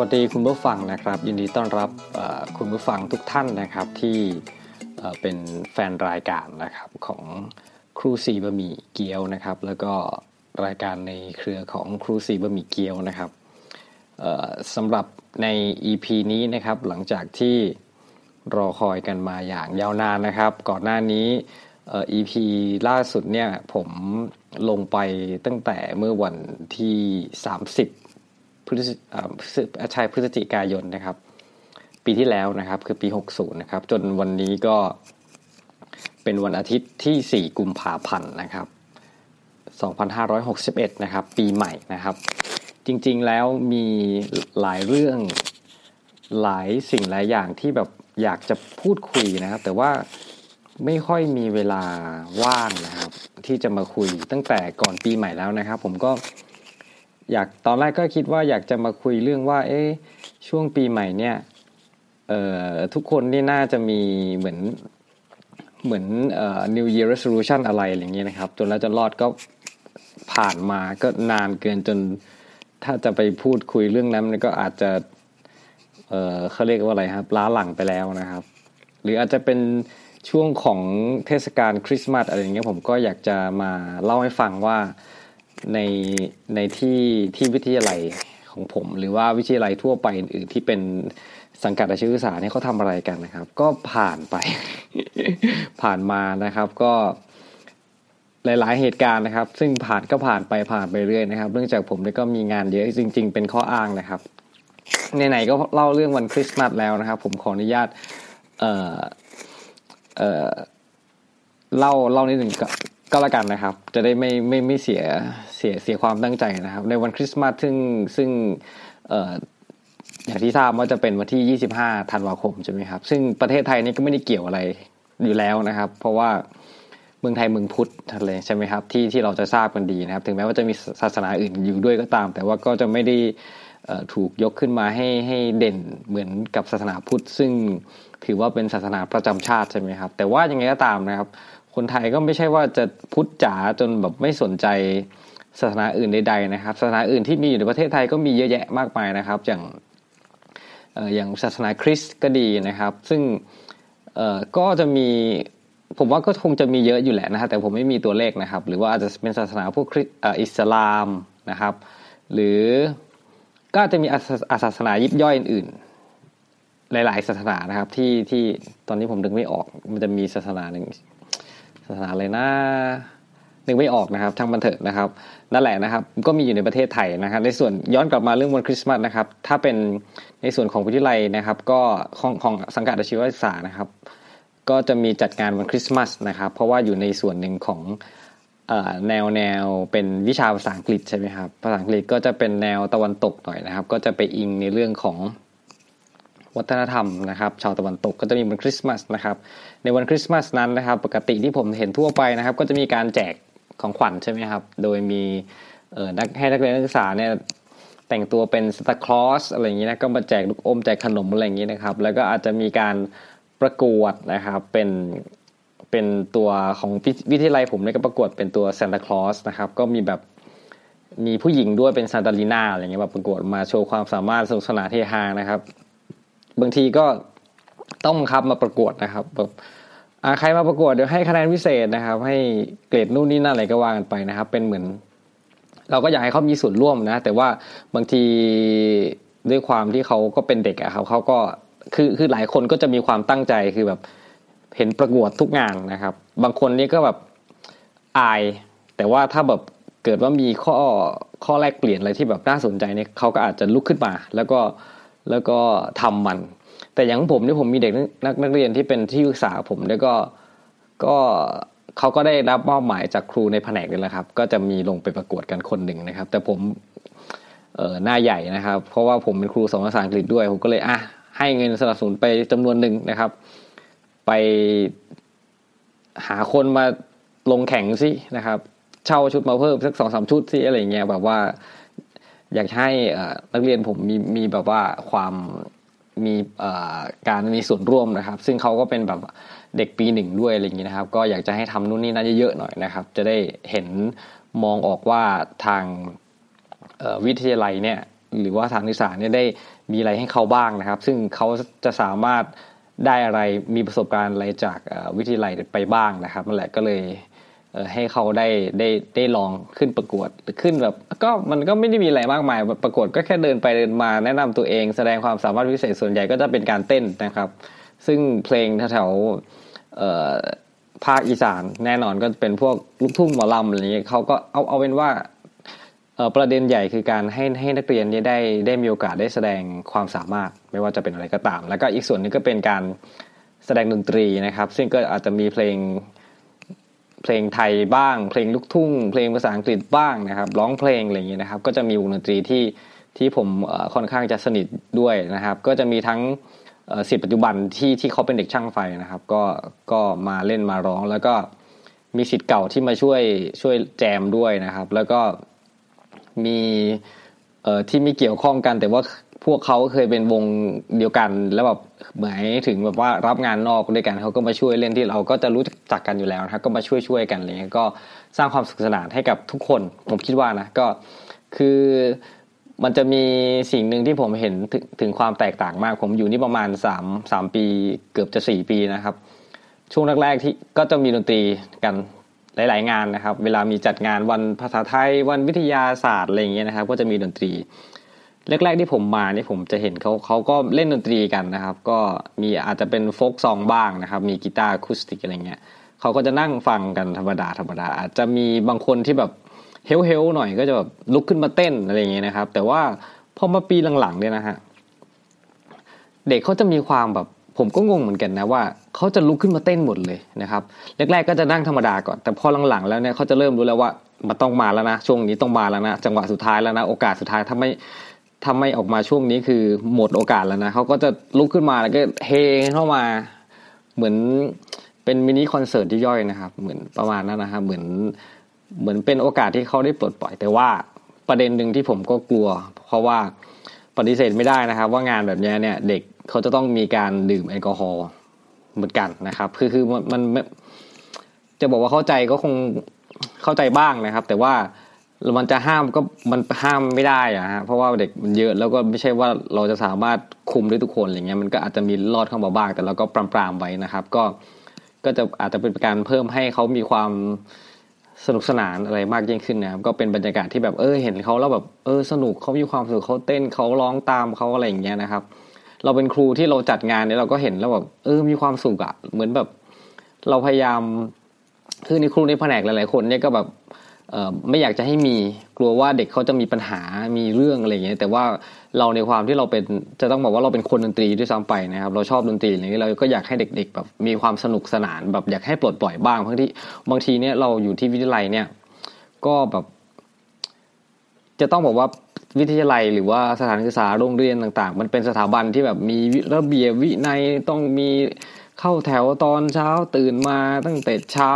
วัสดีคุณผู้ฟังนะครับยินดีต้อนรับคุณผู้ฟังทุกท่านนะครับที่เป็นแฟนรายการนะครับของครูสีบะหมี่เกี๊ยวนะครับแล้วก็รายการในเครือของครูสีบะหมี่เกี๊ยวนะครับสำหรับใน EP นี้นะครับหลังจากที่รอคอยกันมาอย่างยาวนานนะครับก่อนหน้านี้EP ล่าสุดเนี่ยผมลงไปตั้งแต่เมื่อวันที่30 พฤศจิกายนนะครับปีที่แล้วนะครับคือปี60นะครับจนวันนี้ก็เป็นวันอาทิตย์ที่4กุมภาพันธ์นะครับ2561นะครับปีใหม่นะครับจริงๆแล้วมีหลายเรื่องหลายสิ่งหลายอย่างที่แบบอยากจะพูดคุยนะครับแต่ว่าไม่ค่อยมีเวลาว่างนะครับที่จะมาคุยตั้งแต่ก่อนปีใหม่แล้วนะครับผมก็อยากตอนแรกก็คิดว่าอยากจะมาคุยเรื่องว่าช่วงปีใหม่เนี่ยทุกคนนี่น่าจะมีเหมือนNew Year Resolution อะไรอย่างเงี้ยนะครับจนแล้วจะรอดก็ผ่านมาก็นานเกินจนถ้าจะไปพูดคุยเรื่องนั้นก็อาจจะเขาเรียกว่าอะไรครับล้าหลังไปแล้วนะครับหรืออาจจะเป็นช่วงของเทศกาลคริสต์มาสอะไรอย่างเงี้ยผมก็อยากจะมาเล่าให้ฟังว่าในที่วิทยาลัยของผมหรือว่าวิทยาลัยทั่วไปอื่นที่เป็นสังกัดอาชีวศึกษาเนี่ยเขาทำอะไรกันนะครับก็ผ่านไป ผ่านมานะครับก็หลายๆเหตุการณ์นะครับซึ่งผ่านไปเรื่อยนะครับเนื่องจากผมเนี่ยก็มีงานเยอะจริงๆเป็นข้ออ้างนะครับไหนๆก็เล่าเรื่องวันคริสต์มาสแล้วนะครับผมขออนุญาตเล่านิดนึงก็แล้วกันนะครับจะได้ไม่เสียความตั้งใจนะครับในวันคริสต์มาสซึ่งอย่างที่ทราบว่าจะเป็นวันที่25ธันวาคมใช่ไหมครับซึ่งประเทศไทยนี่ก็ไม่ได้เกี่ยวอะไรอยู่แล้วนะครับเพราะว่าเมืองไทยเมืองพุทธอะไรใช่ไหมครับที่เราจะทราบกันดีนะครับถึงแม้ว่าจะมีศาสนาอื่นอยู่ด้วยก็ตามแต่ว่าก็จะไม่ได้ถูกยกขึ้นมาให้เด่นเหมือนกับศาสนาพุทธซึ่งถือว่าเป็นศาสนาประจำชาติใช่ไหมครับแต่ว่ายังไงก็ตามนะครับคนไทยก็ไม่ใช่ว่าจะพุทธจ๋าจนแบบไม่สนใจศาสนาอื่นใดๆนะครับศาสนาอื่นที่มีอยู่ในประเทศไทยก็มีเยอะแยะมากมายนะครับอย่างศาสนาคริสต์ก็ดีนะครับซึ่งก็จะมีผมว่าก็คงจะมีเยอะอยู่แหละนะฮะแต่ผมไม่มีตัวเลขนะครับหรือว่าอาจจะเป็นศาสนาพวกอิสลามนะครับหรือก็จะมีศาสนายิบย่อยอื่นหลายๆศาสนานะครับที่ตอนนี้ผมนึกไม่ออกมันจะมีศาสนาหนึ่งศาสนาอะไรนะนึกไม่ออกนะครับช่างมันเถอะนะครับนั่นแหละนะครับก็มีอยู่ในประเทศไทยนะครับในส่วนย้อนกลับมาเรื่องวันคริสต์มาสนะครับถ้าเป็นในส่วนของวิทยาลัยนะครับก็ของสังกัดอาชีวศึกษานะครับก็จะมีจัดงานวันคริสต์มาสนะครับเพราะว่าอยู่ในส่วนหนึ่งของแนวเป็นวิชาภาษาอังกฤษใช่ไหมครับภาษาอังกฤษก็จะเป็นแนวตะวันตกหน่อยนะครับก็จะไปอิงในเรื่องของวัฒนธรรมนะครับชาวตะวันตกก็จะมีวันคริสต์มาสนะครับในวันคริสต์มาสนั้นนะครับปกติที่ผมเห็นทั่วไปนะครับก็จะมีการแจกของขวัญใช่ไหมครับโดยมีให้นักเรียนนักศึกษาเนี่ยแต่งตัวเป็นซานตาคลอสอะไรอย่างนี้นะก็มาแจกลูกอมแจกขนมอะไรอย่างนี้นะครับแล้วก็อาจจะมีการประกวดนะครับเป็นตัวของวิทยาลัยผมเนี่ยก็ประกวดเป็นตัวซานตาคลอสนะครับก็มีแบบมีผู้หญิงด้วยเป็นซานตาลีน่าอะไรเงี้ยแบบประกวดมาโชว์ความสามารถสนุกสนานเฮฮานะครับบางทีก็ต้องบังคับมาประกวดนะครับแบบใครมาประกวดเดี๋ยวให้คะแนนพิเศษนะครับให้เกรดนู่นนี่นั่นอะไรก็ว่ากันไปนะครับเป็นเหมือนเราก็อยากให้เขามีส่วนร่วมนะแต่ว่าบางทีด้วยความที่เขาก็เป็นเด็กอะครับเขาก็คือหลายคนก็จะมีความตั้งใจคือแบบเห็นประกวดทุกงานนะครับบางคนนี่ก็แบบอายแต่ว่าถ้าแบบเกิดว่ามีข้อแลกเปลี่ยนอะไรที่แบบน่าสนใจเนี่ยเขาก็อาจจะลุกขึ้นมาแล้วก็ทำมันแต่อย่างผมเนี่ยผมมีเด็กนักเรียนที่เป็นที่ปรึกษาผมแล้วก็เขาก็ได้รับมอบหมายจากครูในแผนกนี่แหละครับก็จะมีลงไปประกวดกันคนหนึ่งนะครับแต่ผมหน้าใหญ่นะครับเพราะว่าผมเป็นครูสอนภาษาอังกฤษด้วยผมก็เลยให้เงินสนับสนุนไปจำนวนหนึ่งนะครับไปหาคนมาลงแข่งสินะครับเช่าชุดมาเพิ่มสัก 2-3 ชุดสิอะไรเงี้ยแบบว่าอยากให้นักเรียนผมมีแบบว่าความมีการมีส่วนร่วมนะครับซึ่งเขาก็เป็นแบบเด็กปีหนึ่งด้วยอะไรอย่างนี้นะครับก็อยากจะให้ทำนู่นนี่นั่นเยอะๆหน่อยนะครับจะได้เห็นมองออกว่าทางวิทยาลัยเนี่ย หรือว่าทางนิสสานเนี่ยได้มีอะไรให้เขาบ้างนะครับซึ่งเขาจะสามารถได้อะไรมีประสบการณ์อะไรจากวิทยาลัยไปบ้างนะครับนั่นแหละก็เลยให้เขาได้ลองขึ้นประกวดขึ้นแบบก็มันก็ไม่ได้มีอะไรมากมายประกวดก็แค่เดินไปเดินมาแนะนำตัวเองแสดงความสามารถพิเศษส่วนใหญ่ก็จะเป็นการเต้นนะครับซึ่งเพลงแถวภาคอีสานแน่นอนก็เป็นพวกลูกทุ่งหมอลำอะไรอย่างเงี้ยเขาก็เอาเป็นว่าประเด็นใหญ่คือการให้นักเรียนเนี่ยได้มีโอกาสได้แสดงความสามารถไม่ว่าจะเป็นอะไรก็ตามแล้วก็อีกส่วนนึงก็เป็นการแสดงดนตรีนะครับซึ่งก็อาจจะมีเพลงไทยบ้างเพลงลูกทุ่งเพลงภาษาอังกฤษบ้างนะครับร้องเพลงอะไรอย่างเงี้ยนะครับก็จะมีวงดนตรีที่ผมค่อนข้างจะสนิทด้วยนะครับก็จะมีทั้งศิษย์ปัจจุบันที่เขาเป็นเด็กช่างไฟนะครับก็มาเล่นมาร้องแล้วก็มีศิษย์เก่าที่มาช่วยแจมด้วยนะครับแล้วก็มีที่ไม่เกี่ยวข้องกันแต่ว่าพวกเขาเคยเป็นวงเดียวกันแล้วแบบหมายถึงแบบว่ารับงานนอกด้วยกันเขาก็มาช่วยเล่นที่เราก็จะรู้จักกันอยู่แล้วนะครับก็มาช่วยกันอะไรเงี้ยก็สร้างความสนุกสนานให้กับทุกคนผมคิดว่านะก็คือมันจะมีสิ่งหนึ่งที่ผมเห็นถึงความแตกต่างมากผมอยู่นี่ประมาณ3ปีเกือบจะ4ปีนะครับช่วงแรกๆที่ก็จะมีดนตรีกันหลายๆงานนะครับเวลามีจัดงานวันภาษาไทยวันวิทยาศาสตร์อะไรอย่างเงี้ยนะครับก็จะมีดนตรีแรกๆที่ผมมานี่ผมจะเห็นเขาก็เล่นดนตรีกันนะครับก็มีอาจจะเป็นโฟล์คซองบ้างนะครับมีกีตาร์อะคูสติกอะไรเงี้ยเขาก็จะนั่งฟังกันธรรมดาอาจจะมีบางคนที่แบบเฮลหน่อยก็จะแบบลุกขึ้นมาเต้นอะไรอย่างเงี้ยนะครับแต่ว่าพอมาปีหลังๆเนี่ยนะฮะเด็กเขาจะมีความแบบผมก็งงเหมือนกันนะว่าเขาจะลุกขึ้นมาเต้นหมดเลยนะครับแรกๆก็จะนั่งธรรมดาก่อนแต่พอหลังๆแล้วเนี่ยเขาจะเริ่มรู้แล้วว่ามันต้องมาแล้วนะช่วงนี้ต้องมาแล้วนะจังหวะสุดท้ายแล้วนะโอกาสสุดท้ายถ้าไม่ออกมาช่วงนี้คือหมดโอกาสแล้วนะเขาก็จะลุกขึ้นมาแล้วก็เฮเข้ามาเหมือนเป็นมินิคอนเสิร์ตย่อยๆนะครับเหมือนประมาณนั้นนะฮะเหมือนเป็นโอกาสที่เขาได้ปลดปล่อยแต่ว่าประเด็นหนึ่งที่ผมก็กลัวเพราะว่าปฏิเสธไม่ได้นะครับว่างานแบบนี้เนี่ยเด็กเขาจะต้องมีการดื่มแอลกอฮอล์เหมือนกันนะครับคือมันจะบอกว่าเข้าใจก็คงเข้าใจบ้างนะครับแต่ว่ามันจะห้ามก็มันห้ามไม่ได้อะฮะเพราะว่าเด็กมันเยอะแล้วก็ไม่ใช่ว่าเราจะสามารถคุมได้ทุกคนอะไรเงี้ยมันก็อาจจะมีรอดเข้ามาบ้างแต่เราก็ปรามไว้นะครับก็จะอาจจะเป็นการเพิ่มให้เขามีความสนุกสนานอะไรมากยิ่งขึ้นนะครับก็เป็นบรรยากาศที่แบบเห็นเขาแล้วแบบสนุกเขามีความสุขเขาเต้นเขาร้องตามเขาอะไรอย่างเงี้ยนะครับเราเป็นครูที่เราจัดงานเนี่ยเราก็เห็นแล้วแบบมีความสุขอะเหมือนแบบเราพยายามคือในครูในแผนกหลายๆคนเนี่ยก็แบบไม่อยากจะให้มีกลัวว่าเด็กเขาจะมีปัญหามีเรื่องอะไรอย่างเงี้ยแต่ว่าเราในความที่เราเป็นจะต้องบอกว่าเราเป็นคนดนตรีด้วยซ้ำไปนะครับเราชอบดนตรีอย่างนี้เราก็อยากให้เด็กๆแบบมีความสนุกสนานแบบอยากให้ปลดปล่อยบ้างเพราะที่บางทีเนี่ยเราอยู่ที่วิทยาลัยเนี่ยก็แบบจะต้องบอกว่าวิทยาลัยหรือว่าสถานศึกษาโรงเรียนต่างๆมันเป็นสถาบันที่แบบมีระเบียบวินัยต้องมีเข้าแถวตอนเช้าตื่นมาตั้งแต่เช้า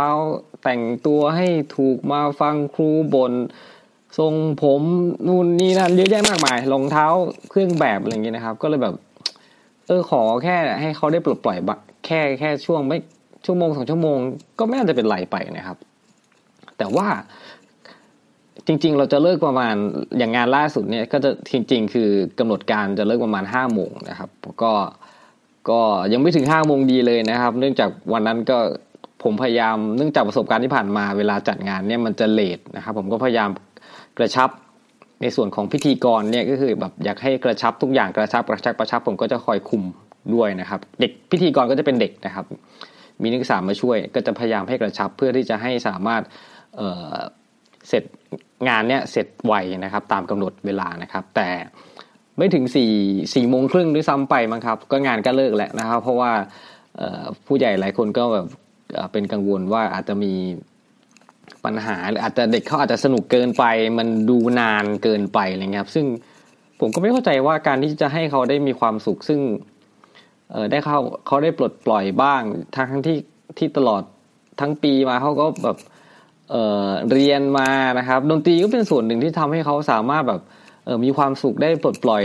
แต่งตัวให้ถูกมาฟังครูบ่นทรงผมนู่นนี่นั่นเยอะแยะมากมายรองเท้าเครื่องแบบอะไรอย่างเงี้ยนะครับก็เลยแบบขอแค่ให้เขาได้ปลดปล่อยแค่ช่วงไม่ชั่วโมง2ชั่วโมงก็ไม่น่าจะเป็นไรไปนะครับแต่ว่าจริงๆเราจะเลิกประมาณอย่างงานล่าสุดเนี่ยก็จะจริงๆคือกำหนดการจะเลิกประมาณ 5:00 นนะครับก็ยังไม่ถึง 5:00 นดีเลยนะครับเนื่องจากวันนั้นก็ผมพยายามเนื่องจากประสบการณ์ที่ผ่านมาเวลาจัดงานเนี่ยมันจะเลทนะครับผมก็พยายามกระชับในส่วนของพิธีกรเนี่ยก็คือแบบอยากให้กระชับทุกอย่างกระชับผมก็จะคอยคุมด้วยนะครับเด็กพิธีกรก็จะเป็นเด็กนะครับมีนักศึกษามาช่วยก็จะพยายามให้กระชับเพื่อที่จะให้สามารถเสร็จงานเนี่ยเสร็จไวนะครับตามกำหนดเวลานะครับแต่ไม่ถึงสี่โมงครึ่งด้วยซ้ำไปมั้งครับก็งานก็เลิกแล้วนะครับเพราะว่าผู้ใหญ่หลายคนก็แบบเป็นกังวลว่าอาจจะมีปัญหาหรืออาจจะเด็กเขาอาจจะสนุกเกินไปมันดูนานเกินไปอะไรเงี้ยครับซึ่งผมก็ไม่เข้าใจว่าการที่จะให้เขาได้มีความสุขซึ่งได้เขาได้ปลดปล่อยบ้างทั้งที่ตลอดทั้งปีมาเขาก็แบบเรียนมานะครับดนตรีก็เป็นส่วนหนึ่งที่ทำให้เขาสามารถแบบมีความสุขได้ปลดปล่อย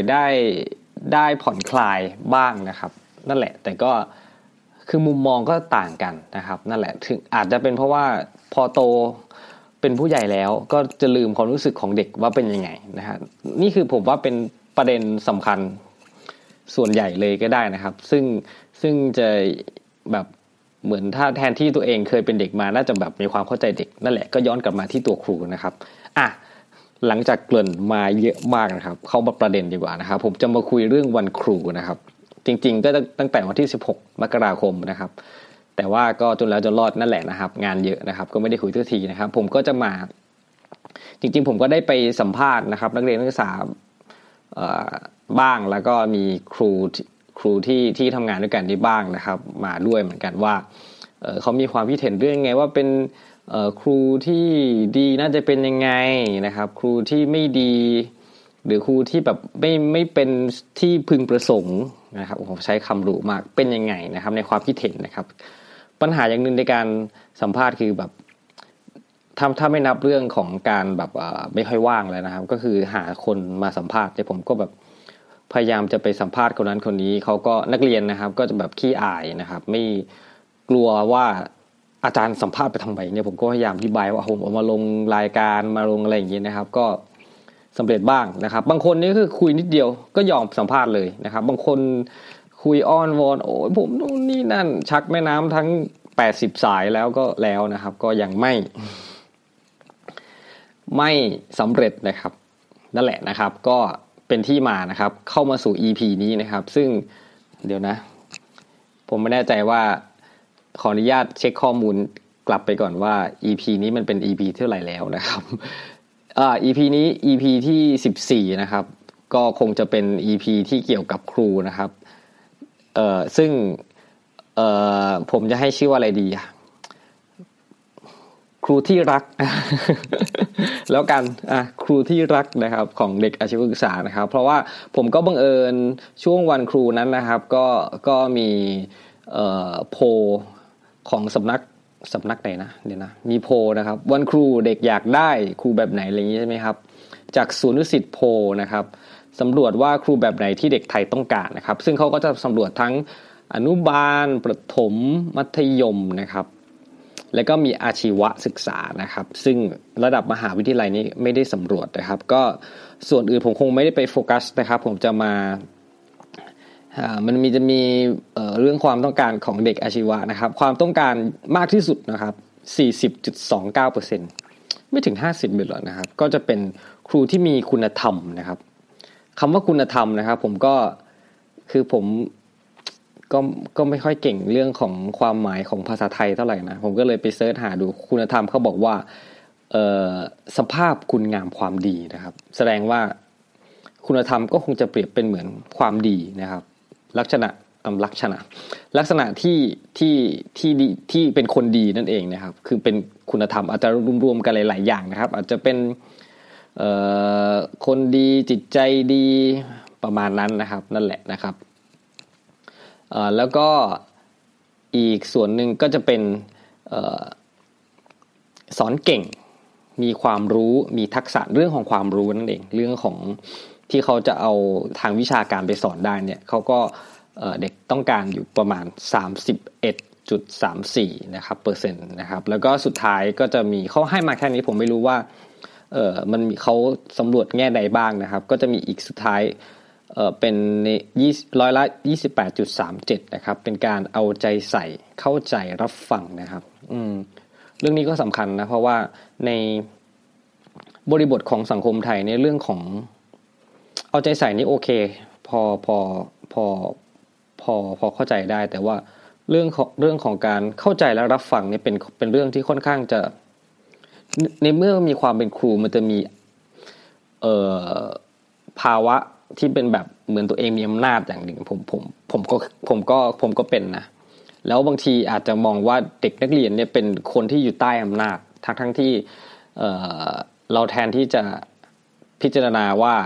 ได้ผ่อนคลายบ้างนะครับนั่นแหละแต่ก็คือมุมมองก็ต่างกันนะครับนั่นแหละถึงอาจจะเป็นเพราะว่าพอโตเป็นผู้ใหญ่แล้วก็จะลืมความรู้สึกของเด็กว่าเป็นยังไงนะฮะนี่คือผมว่าเป็น ประเด็นสำคัญส่วนใหญ่เลยก็ได้นะครับซึ่งจะแบบเหมือนถ้าแทนที่ตัวเองเคยเป็นเด็กมาน่าจะแบบมีความเข้าใจเด็กนั่นแหละก็ย้อนกลับมาที่ตัวครูนะครับอ่ะหลังจากเกริ่นมาเยอะมากนะครับเข้าประเด็นดีกว่านะครับผมจะมาคุยเรื่องวันครูนะครับจริงๆก็ตั้งแต่วันที่16มกราคมนะครับแต่ว่าก็จนแล้วจนรอดนั่นแหละนะครับงานเยอะนะครับก็ไม่ได้คุยทุกทีนะครับผมก็จะมาจริงๆผมก็ได้ไปสัมภาษณ์นะครับนักเรียนนักศึกษาบ้างแล้วก็มีครูที่ทำงานด้วยกันที่บ้างนะครับมาด้วยเหมือนกันว่าเขามีความคิดเห็นเรื่องไงว่าเป็นครูที่ดีน่าจะเป็นยังไงนะครับครูที่ไม่ดีหรือครูที่แบบไม่เป็นที่พึงประสงค์นะครับผมใช้คำหรูมากเป็นยังไงนะครับในความคิดเห็นนะครับปัญหาอย่างนึงในการสัมภาษณ์คือแบบถ้าไม่นับเรื่องของการแบบไม่ค่อยว่างเลยนะครับก็คือหาคนมาสัมภาษณ์แต่ผมก็แบบพยายามจะไปสัมภาษณ์คนนั้นคนนี้เขาก็นักเรียนนะครับก็จะแบบขี้อายนะครับไม่กลัวว่าอาจารย์สัมภาษณ์ไปทำไมเนี่ยผมก็พยายามอธิบายว่าผมมาลงรายการมาลงอะไรอย่างเงี้ยนะครับก็สำเร็จบ้างนะครับบางคนนี่คือคุยนิดเดียวก็ยอมสัมภาษณ์เลยนะครับบางคนคุยอ้อนวอนโอ้ยผมนู่นนี่นั่นชักแม่น้ำทั้ง80สายแล้วนะครับก็ยังไม่สำเร็จนะครับนั่นแหละนะครับก็เป็นที่มานะครับเข้ามาสู่ EP นี้นะครับซึ่งเดี๋ยวนะผมไม่แน่ใจว่าขออนุญาตเช็คข้อมูลกลับไปก่อนว่า EP นี้มันเป็น EP เท่าไหร่แล้วนะครับEP นี้ EP ที่14นะครับก็คงจะเป็น EP ที่เกี่ยวกับครูนะครับซึ่งผมจะให้ชื่อว่าอะไรดีครูที่รัก แล้วกันครูที่รักนะครับของเด็กอาชีวศึกษานะครับเพราะว่าผมก็บังเอิญช่วงวันครูนั้นนะครับก็มีโพลของสำนักไหนนะเดี๋ยวนะมีโพลนะครับวันครูเด็กอยากได้ครูแบบไหนอะไรอย่างนี้ใช่ไหมครับจากศูนย์ดุสิตโพลนะครับสำรวจว่าครูแบบไหนที่เด็กไทยต้องการนะครับซึ่งเขาก็จะสำรวจทั้งอนุบาลประถมมัธยมนะครับแล้วก็มีอาชีวศึกษานะครับซึ่งระดับมหาวิทยาลัยนี้ไม่ได้สำรวจนะครับก็ส่วนอื่นผมคงไม่ได้ไปโฟกัสนะครับผมจะมามันจะมีเรื่องความต้องการของเด็กอาชีวะนะครับความต้องการมากที่สุดนะครับ 40.29% ไม่ถึง 50% เลยนะครับก็จะเป็นครูที่มีคุณธรรมนะครับคำว่าคุณธรรมนะครับผมก็คือผมก็ไม่ค่อยเก่งเรื่องของความหมายของภาษาไทยเท่าไหร่นะผมก็เลยไปเสิร์ชหาดูคุณธรรมเขาบอกว่าสภาพคุณงามความดีนะครับแสดงว่าคุณธรรมก็คงจะเปรียบเป็นเหมือนความดีนะครับลักษณะที่ดีที่เป็นคนดีนั่นเองนะครับคือเป็นคุณธรรมอาจจะรวมๆกันหลายๆอย่างนะครับอาจจะเป็นคนดีจิตใจดีประมาณนั้นนะครับนั่นแหละนะครับแล้วก็อีกส่วนหนึ่งก็จะเป็นสอนเก่งมีความรู้มีทักษะเรื่องของความรู้นั่นเองเรื่องของที่เขาจะเอาทางวิชาการไปสอนได้เนี่ยเขาก็เด็กต้องการอยู่ประมาณ 31.34 นะครับ%นะครับแล้วก็สุดท้ายก็จะมีเขาให้มาแค่นี้ผมไม่รู้ว่ามันมีเขาสำรวจแง่ใดบ้างนะครับก็จะมีอีกสุดท้ายเป็นร้อยละ 28.37 นะครับเป็นการเอาใจใส่เข้าใจรับฟังนะครับเรื่องนี้ก็สำคัญนะเพราะว่าในบริบทของสังคมไทยในเรื่องของเอาใจใส่นี่โอเคพอเข้าใจได้แต่ว่าเรื่องของการเข้าใจและรับฟังนี่เป็นเรื่องที่ค่อนข้างจะในเมื่อมีความเป็นครูมันจะมีภาวะที่เป็นแบบเหมือนตัวเองมีอำนาจอย่างหนึ่งผมก็เป็นนะแล้วบางทีอาจจะมองว่าเด็กนักเรียนเนี่ยเป็นคนที่อยู่ใต้อำนาจทั้งที่เราแทนที่จะพิจารณาว่า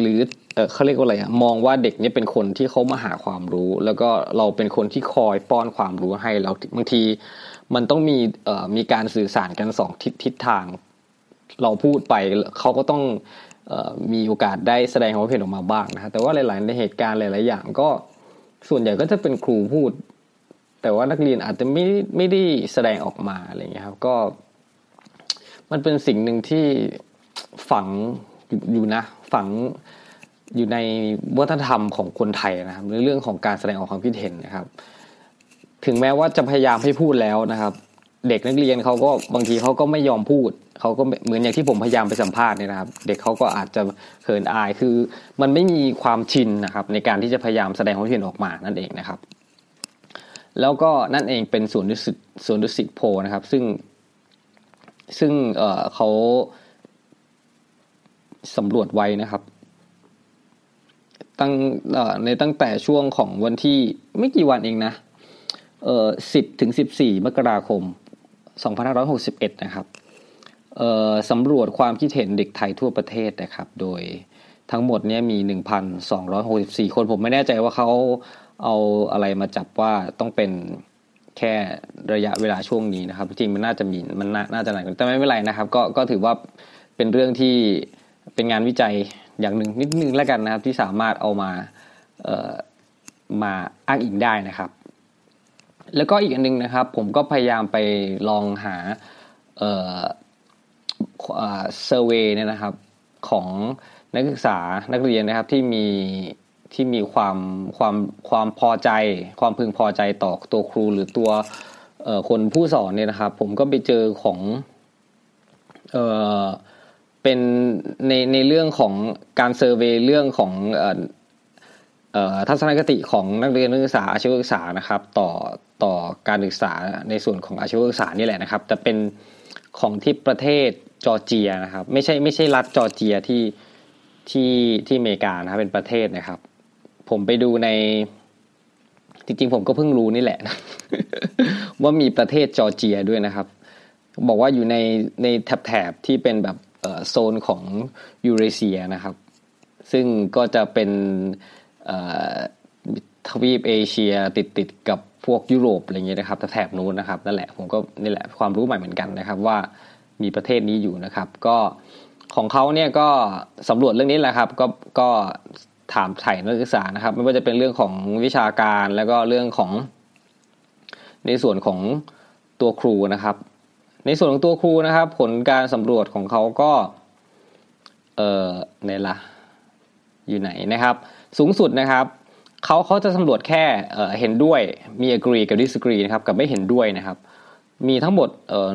หรือเขาเรียกว่าอะไรมองว่าเด็กเนี่ยเป็นคนที่เขามาหาความรู้แล้วก็เราเป็นคนที่คอยป้อนความรู้ให้เราบางทีมันต้องมีการสื่อสารกัน2ทิศทางเราพูดไปเขาก็ต้องมีโอกาสได้แสดงความเห็นออกมาบ้างนะครับแต่ว่าหลายๆในเหตุการณ์หลายๆอย่างก็ส่วนใหญ่ก็จะเป็นครูพูดแต่ว่านักเรียนอาจจะไม่ได้แสดงออกมาอะไรอย่างเงี้ยครับก็มันเป็นสิ่งหนึ่งที่ฝังอยู่นะฝัง อยู่ในวัฒนธรรมของคนไทยนะครับในเรื่องของการแสดงออกความคิดเห็นนะครับถึงแม้ว่าจะพยายามให้พูดแล้วนะครับเด็กนักเรียนเขาก็บางทีเขาก็ไม่ยอมพูดเขาก็เหมือนอย่างที่ผมพยายามไปสัมภาษณ์เนี่ยนะครับเด็กเขาก็อาจจะเขินอายคือมันไม่มีความชินนะครับในการที่จะพยายามแสดงความเห็นออกมานั่นเองนะครับแล้วก็นั่นเองเป็นศูนย์ดุสิตโพนะครับซึ่งเขาสำรวจไว้นะครับตั้งแต่ช่วงของวันที่ไม่กี่วันเองนะ10ถึง14มกราคม2561นะครับสำรวจความคิดเห็นเด็กไทยทั่วประเทศนะครับโดยทั้งหมดเนี่ยมี 1,264 คนผมไม่แน่ใจว่าเขาเอาอะไรมาจับว่าต้องเป็นแค่ระยะเวลาช่วงนี้นะครับจริงมันน่าจะมีมันน่าจะหลายคนแต่ไม่เป็นไรนะครับก็ถือว่าเป็นเรื่องที่เป็นงานวิจัยอย่างหนึ่งนิดนึงแล้วกันนะครับที่สามารถเอามาอ้างอิงได้นะครับแล้วก็อีกอันนึงนะครับผมก็พยายามไปลองหาเซอร์เวย์เนี่ยนะครับของนักศึกษานักเรียนนะครับที่มีความพอใจความพึงพอใจต่อตัวครูหรือตัวคนผู้สอนเนี่ยนะครับผมก็ไปเจอของเป็นในเรื่องของการเซอร์เวย์เรื่องของทัศนคติของนักเรียนนักศึกษาอาชีวศึกษานะครับต่อการศึกษาในส่วนของอาชีวศึกษานี่แหละนะครับแต่เป็นของที่ประเทศจอร์เจียนะครับไม่ใช่รัฐจอร์เจียที่อเมริกานะครับเป็นประเทศนะครับผมไปดูในจริงๆผมก็เพิ่งรู้นี่แหละว่ามีประเทศจอร์เจียด้วยนะครับบอกว่าอยู่ในแถบที่เป็นแบบโซนของยูเรเชียนะครับซึ่งก็จะเป็นทวีปเอเชียติดกับพวกยุโรปอะไรเงี้ยนะครับแถบนู้นนะครับนั่นแหละผมก็นี่แหละความรู้ใหม่เหมือนกันนะครับว่ามีประเทศนี้อยู่นะครับก็ของเขาเนี่ยก็สำรวจเรื่องนี้แหละครับก็ถามไถ่นักศึกษานะครับไม่ว่าจะเป็นเรื่องของวิชาการแล้วก็เรื่องของในส่วนของตัวครูนะครับในส่วนของตัวครูนะครับผลการสำรวจของเขาก็ในละอยู่ไหนนะครับสูงสุดนะครับเขาจะสำรวจแค่เห็นด้วยมี agree กับ disagree นะครับกับไม่เห็นด้วยนะครับมีทั้งหมด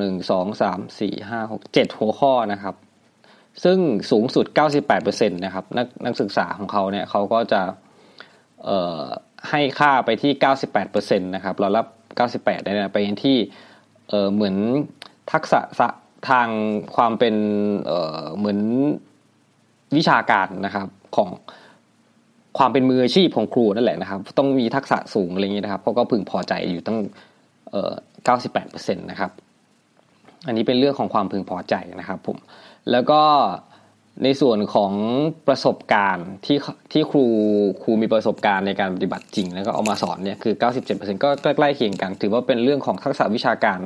1 2 3 4 5 6 7หัวข้อนะครับซึ่งสูงสุด 98% นะครับนักศึกษาของเขาเนี่ยเขาก็จะให้ค่าไปที่ 98% นะครับเรารับ98ได้นะไปที่เหมือนทักษะทางความเป็นเหมือนวิชาการนะครับของความเป็นมืออาชีพของครูนั่นแหละนะครับต้องมีทักษะสูงอะไรอย่างนี้นะครับเขาก็พึงพอใจอยู่ตั้ง98% นะครับอันนี้เป็นเรื่องของความพึงพอใจนะครับผมแล้วก็ในส่วนของประสบการณ์ที่ครูมีประสบการณ์ในการปฏิบัติจริงแล้วก็เอามาสอนเนี่ยคือ 97% ก็ใกล้ๆเคียงกันถือว่าเป็นเรื่องของทักษะวิชาการ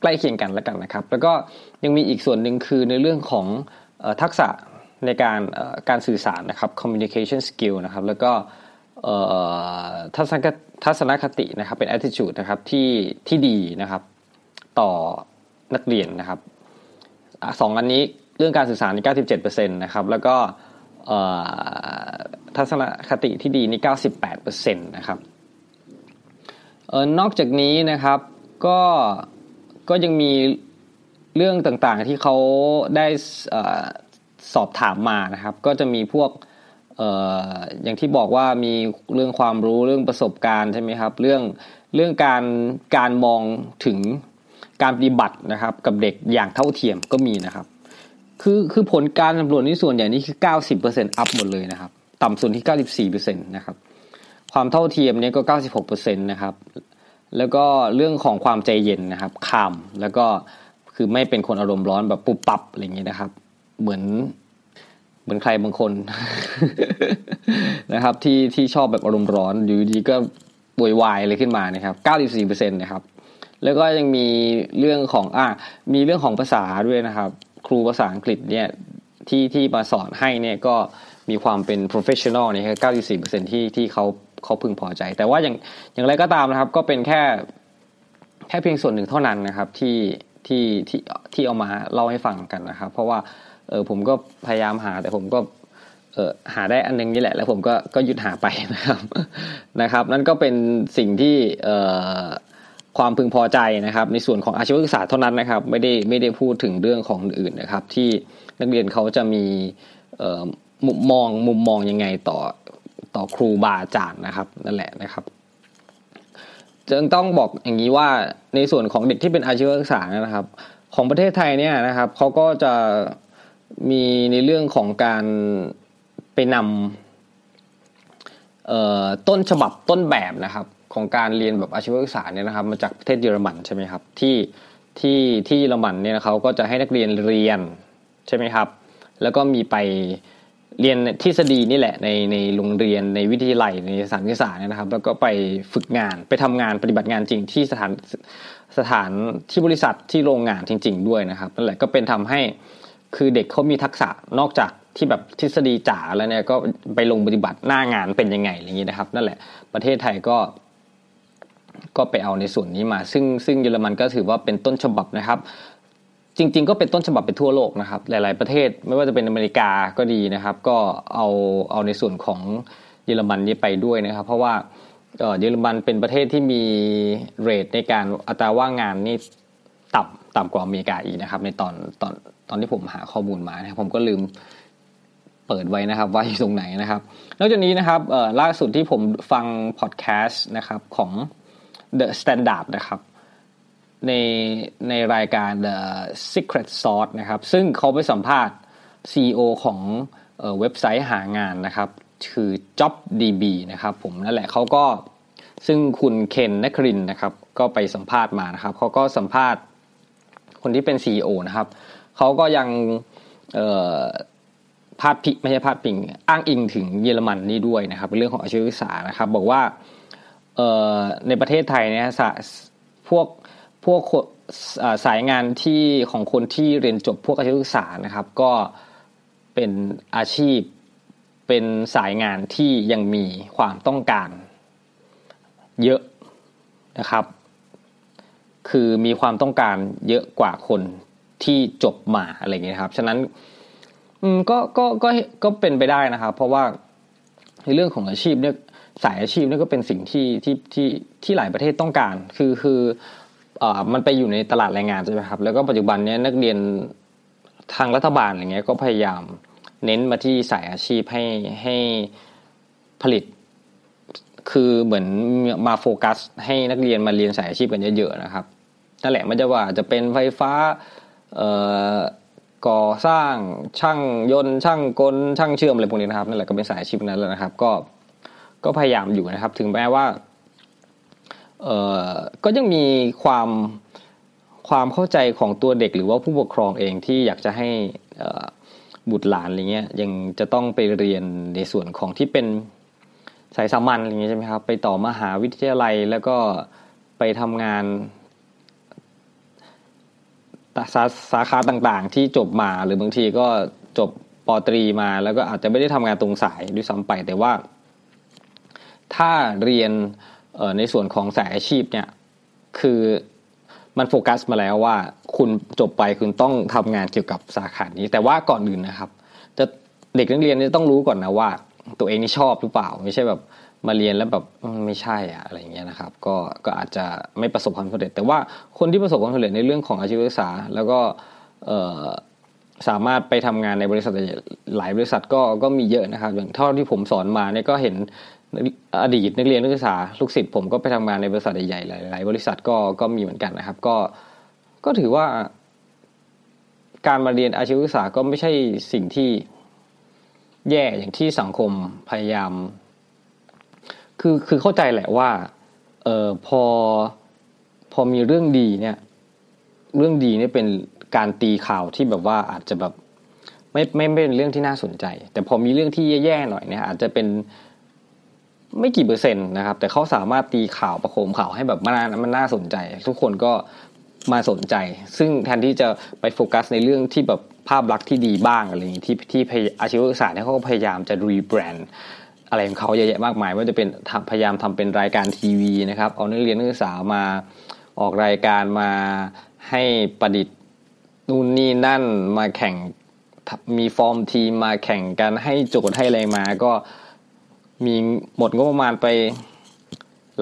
ใกล้เคียงกันแล้วกันนะครับแล้วก็ยังมีอีกส่วนนึงคือในเรื่องของทักษะในการสื่อสารนะครับ communication skill นะครับแล้วก็ทัศนคตินะครับเป็น attitude นะครับที่ดีนะครับต่อนักเรียนนะครับสองอันนี้เรื่องการสื่อสารนี่ 97% นะครับแล้วก็ทัศนคติที่ดีนี่ 98% นะครับนอกจากนี้นะครับก็ยังมีเรื่องต่างๆที่เขาได้สอบถามมานะครับก็จะมีพวกอย่างที่บอกว่ามีเรื่องความรู้เรื่องประสบการณ์ใช่ไหมครับเรื่องการมองถึงการปฏิบัตินะครับกับเด็กอย่างเท่าเทียมก็มีนะครับคือผลการสำรวจนี้ส่วนใหญ่นี่คือ 90% อัพหมดเลยนะครับต่ำสุดที่ 94% นะครับความเท่าเทียมเนี่ยก็ 96% นะครับแล้วก็เรื่องของความใจเย็นนะครับcalmแล้วก็คือไม่เป็นคนอารมณ์ร้อนแบบปุ๊บปั๊บอะไรอย่างเงี้ยนะครับเหมือนใครบางคน นะครับที่ชอบแบบอารมณ์ร้อนอยู่ดีก็โวยวายอะไรขึ้นมานะครับ 94% นะครับแล้วก็ยังมีเรื่องของมีเรื่องของภาษาด้วยนะครับครูภาษาอังกฤษเนี่ยที่มาสอนให้เนี่ยก็มีความเป็น professional เนี่ยครับ 94% ที่เขาพึงพอใจแต่ว่าอย่างไรก็ตามนะครับก็เป็นแค่เพียงส่วนหนึ่งเท่านั้นนะครับที่เอามาเล่าให้ฟังกันนะครับเพราะว่าผมก็พยายามหาแต่ผมก็ หาได้อันนึงนี่แหละแล้วผมก็หยุดหาไปนะครับนั่นก็เป็นสิ่งที่ความพึงพอใจนะครับในส่วนของอาชีวศึกษาเท่านั้นนะครับไม่ได้พูดถึงเรื่องของอื่นนะครับที่นักเรียนเขาจะมีมุมมองยังไงต่อครูบาอาจารย์นะครับนั่นแหละนะครับจึงต้องบอกอย่างนี้ว่าในส่วนของเด็กที่เป็นอาชีวศึกษานะครับของประเทศไทยเนี่ยนะครับเขาก็จะมีในเรื่องของการไปนำต้นฉบับต้นแบบนะครับของการเรียนแบบอาชีวศึกษาเนี่ยนะครับมาจากประเทศเยอรมันใช่ไหมครับที่เยอรมันเนี่ยเขาก็จะให้นักเรียนเรียนใช่ไหมครับแล้วก็มีไปเรียนทฤษฎีนี่แหละในโรงเรียนในวิทยาลัยในสถานศึกษาเนี่ยนะครับแล้วก็ไปฝึกงานไปทำงานปฏิบัติงานจริงที่สถานที่บริษัทที่โรงงานจริงๆด้วยนะครับนั่นแหละก็เป็นทำให้คือเด็กเขามีทักษะนอกจากที่แบบทฤษฎีจ๋าแล้วเนี่ยก็ไปลงปฏิบัติหน้างานเป็นยังไงอย่างนี้นะครับนั่นแหละประเทศไทยก็ไปเอาในส่วนนี้มาซึ่งเยอรมันก็ถือว่าเป็นต้นฉบับนะครับจริงๆก็เป็นต้นฉบับไปทั่วโลกนะครับหลายๆประเทศไม่ว่าจะเป็นอเมริกาก็ดีนะครับก็เอาในส่วนของเยอรมันนี้ไปด้วยนะครับเพราะว่าเยอรมันเป็นประเทศที่มีเรทในการอัตราว่างงานนี่ต่ำกว่าอเมริกาอีกนะครับในตอนที่ผมหาข้อมูลมานะครับผมก็ลืมเปิดไว้นะครับว่าอยู่ตรงไหนนะครับนอกจากนี้นะครับล่าสุดที่ผมฟังพอดแคสต์นะครับของ The Standard นะครับในรายการ The Secret Sauce นะครับซึ่งเขาไปสัมภาษณ์ CEO ของเว็บไซต์หางานนะครับคือ JobDB นะครับผมนั่นแหละเขาก็ซึ่งคุณเคนนครินทร์นะครับก็ไปสัมภาษณ์มานะครับเขาก็สัมภาษณ์คนที่เป็น CEO นะครับเขาก็ยังอ้างอิงถึงเยอรมันนี่ด้วยนะครับเป็นเรื่องของอาชีวศึกษานะครับบอกว่าในประเทศไทยเนี่ยพวกสายงานที่ของคนที่เรียนจบพวกอาชีวศึกษานะครับก็เป็นอาชีพเป็นสายงานที่ยังมีความต้องการเยอะนะครับคือมีความต้องการเยอะกว่าคนที่จบมาอะไรอย่างเงี้ยครับฉะนั้นก็เป็นไปได้นะครับเพราะว่าในเรื่องของอาชีพเนี่ยสายอาชีพเนี่ยก็เป็นสิ่งที่หลายประเทศต้องการคือมันไปอยู่ในตลาดแรงงานใช่ไหมครับแล้วก็ปัจจุบันเนี้ยนักเรียนทางรัฐบาลอย่างเงี้ยก็พยายามเน้นมาที่สายอาชีพให้ผลิตคือเหมือนมาโฟกัสให้นักเรียนมาเรียนสายอาชีพกันเยอะๆนะครับนั่นแหละไม่ใช่ว่าจะเป็นไฟฟ้าก่อสร้างช่างยนต์ช่างกลช่างเชื่อมอะไรพวกนี้นะครับนั่นแหละก็เป็นสายอาชีพนั้นแหละนะครับก็พยายามอยู่นะครับถึงแม้ว่าก็ยังมีความเข้าใจของตัวเด็กหรือว่าผู้ปกครองเองที่อยากจะให้บุตรหลานอะไรเงี้ยยังจะต้องไปเรียนในส่วนของที่เป็นสายสามัญอะไรเงี้ยใช่ไหมครับไปต่อมหาวิทยาลัยแล้วก็ไปทำงานสาขาต่างๆที่จบมาหรือบางทีก็จบป.ตรีมาแล้วก็อาจจะไม่ได้ทำงานตรงสายด้วยซ้ำไปแต่ว่าถ้าเรียนในส่วนของสายอาชีพเนี่ยคือมันโฟกัสมาแล้วว่าคุณจบไปคุณต้องทำงานเกี่ยวกับสาขานี้แต่ว่าก่อนอื่นนะครับจะเด็กนักเรียนจะต้องรู้ก่อนนะว่าตัวเองนี่ชอบหรือเปล่าไม่ใช่แบบมาเรียนแล้วแบบไม่ใช่อะไรอย่างเงี้ยนะครับก็อาจจะไม่ประสบความสำเร็จแต่ว่าคนที่ประสบความสำเร็จในเรื่องของอาชีวศึกษาแล้วก็สามารถไปทำงานในบริษัทหลายบริษัทก็มีเยอะนะครับอย่างเท่าที่ผมสอนมาเนี่ยก็เห็นอดีตนักเรียนนักศึกษาลูกศิษย์ผมก็ไปทำงานในบริษัทใหญ่ๆหลายบริษัทก็มีเหมือนกันนะครับก็ถือว่าการมาเรียนอาชีวศึกษาก็ไม่ใช่สิ่งที่แย่อย่างที่สังคมพยายามคือเข้าใจแหละว่าพอมีเรื่องดีเนี่ยเรื่องดีเนี่ยเป็นการตีข่าวที่แบบว่าอาจจะแบบไม่เป็นเรื่องที่น่าสนใจแต่พอมีเรื่องที่แย่ๆหน่อยเนี่ยอาจจะเป็นไม่กี่เปอร์เซ็นต์นะครับแต่เขาสามารถตีข่าวประโคมข่าวให้แบบมันน่าสนใจทุกคนก็มาสนใจซึ่งแทนที่จะไปโฟกัสในเรื่องที่แบบภาพลักษณ์ที่ดีบ้างอะไรอย่างนี้ที่อาชีวศึกษาเนี่ยเขาก็พยายามจะรีแบรนด์อะไรของเขาเยอะแยะมากมายว่าจะเป็นพยายามทำเป็นรายการทีวีนะครับเอานักเรียนนักศึกษามาออกรายการมาให้ประดิษฐ์นู่นนี่นั่นมาแข่ง มีฟอร์มทีมมาแข่งกันให้โจทย์ให้อะไรมาก็มีหมดงบประมาณไป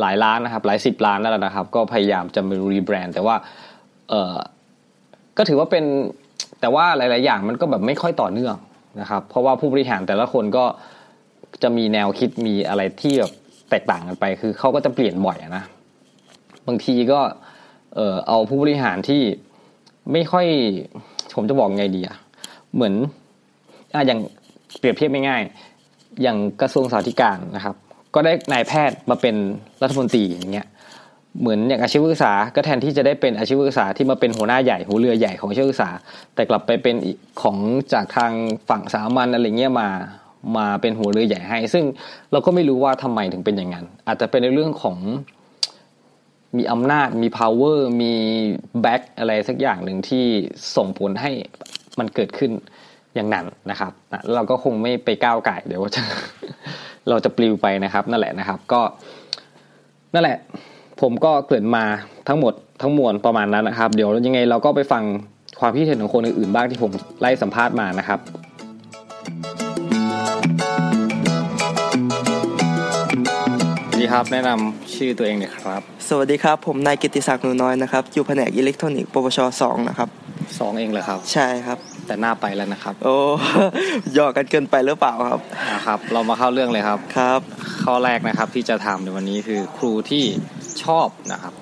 หลายล้านนะครับหลายสิบล้านแล้วนะครับก็พยายามจะมารีแบรนด์แต่ว่าก็ถือว่าเป็นแต่ว่าหลายๆอย่างมันก็แบบไม่ค่อยต่อเนื่องนะครับเพราะว่าผู้บริหารแต่ละคนก็จะมีแนวคิดมีอะไรที่แบบแตกต่างกันไปคือเขาก็จะเปลี่ยนบ่อยนะบางทีก็เอาผู้บริหารที่ไม่ค่อยผมจะบอกไงดีอ่ะเหมือนอย่างเปรียบเทียบง่ายๆอย่างกระทรวงสาธารณสุขนะครับก็ได้นายแพทย์มาเป็นรัฐมนตรีอย่างเงี้ยเหมือนอย่างอาชีวศึกษาก็แทนที่จะได้เป็นอาชีวศึกษาที่มาเป็นหัวหน้าใหญ่หัวเรือใหญ่ของอาชีวศึกษาแต่กลับไปเป็นของจากทางฝั่งสามัญอะไรเงี้ยมาเป็นหัวเรือใหญ่ให้ซึ่งเราก็ไม่รู้ว่าทำไมถึงเป็นอย่างนั้นอาจจะเป็นในเรื่องของมีอำนาจมี power มี back อะไรสักอย่างหนึ่งที่ส่งผลให้มันเกิดขึ้นอย่างนั้นนะครับเราก็คงไม่ไปก้าวไก่เดี๋ยวเราจะปลิวไปนะครับนั่นแหละนะครับก็นั่นแหละผมก็เกริ่นมาทั้งหมดทั้งมวลประมาณนั้นนะครับเดี๋ยวยังไงเราก็ไปฟังความคิดเห็นของคนอื่นๆบ้างที่ผมไล่สัมภาษณ์มานะครับสวัสดีครับแนะนำชื่อตัวเองหน่อยครับสวัสดีครับผมนายกิติศักดิ์หนูน้อยนะครับอยู่แผนกอิเล็กทรอนิกส์ปวช2นะครับ2เองเหรอครับใช่ครับแต่หน้าไปแล้วนะครับโอ้หยอกกันเกินไปหรือเปล่าครับครับเรามาเข้าเรื่องเลยครับครับข้อแรกนะครับที่จะถามในวันนี้คือครูที่ชอบนะครับ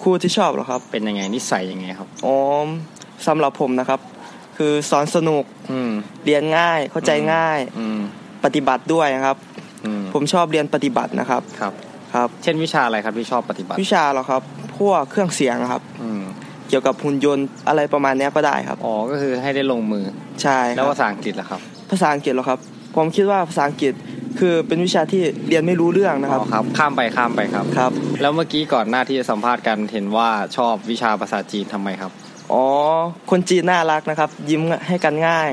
ครูที่ชอบเหรอครับเป็นยังไงนิสัยยังไงครับอ๋อสำหรับผมนะครับคือสอนสนุกเรียนง่ายเข้าใจง่ายปฏิบัติด้วยนะครับผมชอบเรียนปฏิบัตินะครับครับครับเช่นวิชาอะไรครับที่ชอบปฏิบัติวิชาเหรอครับพวกเครื่องเสียงครับเกี่ยวกับหุ่นยนต์อะไรประมาณนี้ก็ได้ครับอ๋อก็คือให้ได้ลงมือใช่แล้วภาษาอังกฤษล่ะครับภาษาอังกฤษเหรอครับผมคิดว่าภาษาอังกฤษคือเป็นวิชาที่เรียนไม่รู้เรื่องนะครับอ๋อครับข้ามไปครับครับแล้วเมื่อกี้ก่อนหน้าที่จะสัมภาษณ์กันเห็นว่าชอบวิชาภาษาจีนทำไมครับอ๋อคนจีนน่ารักนะครับยิ้มให้กันง่าย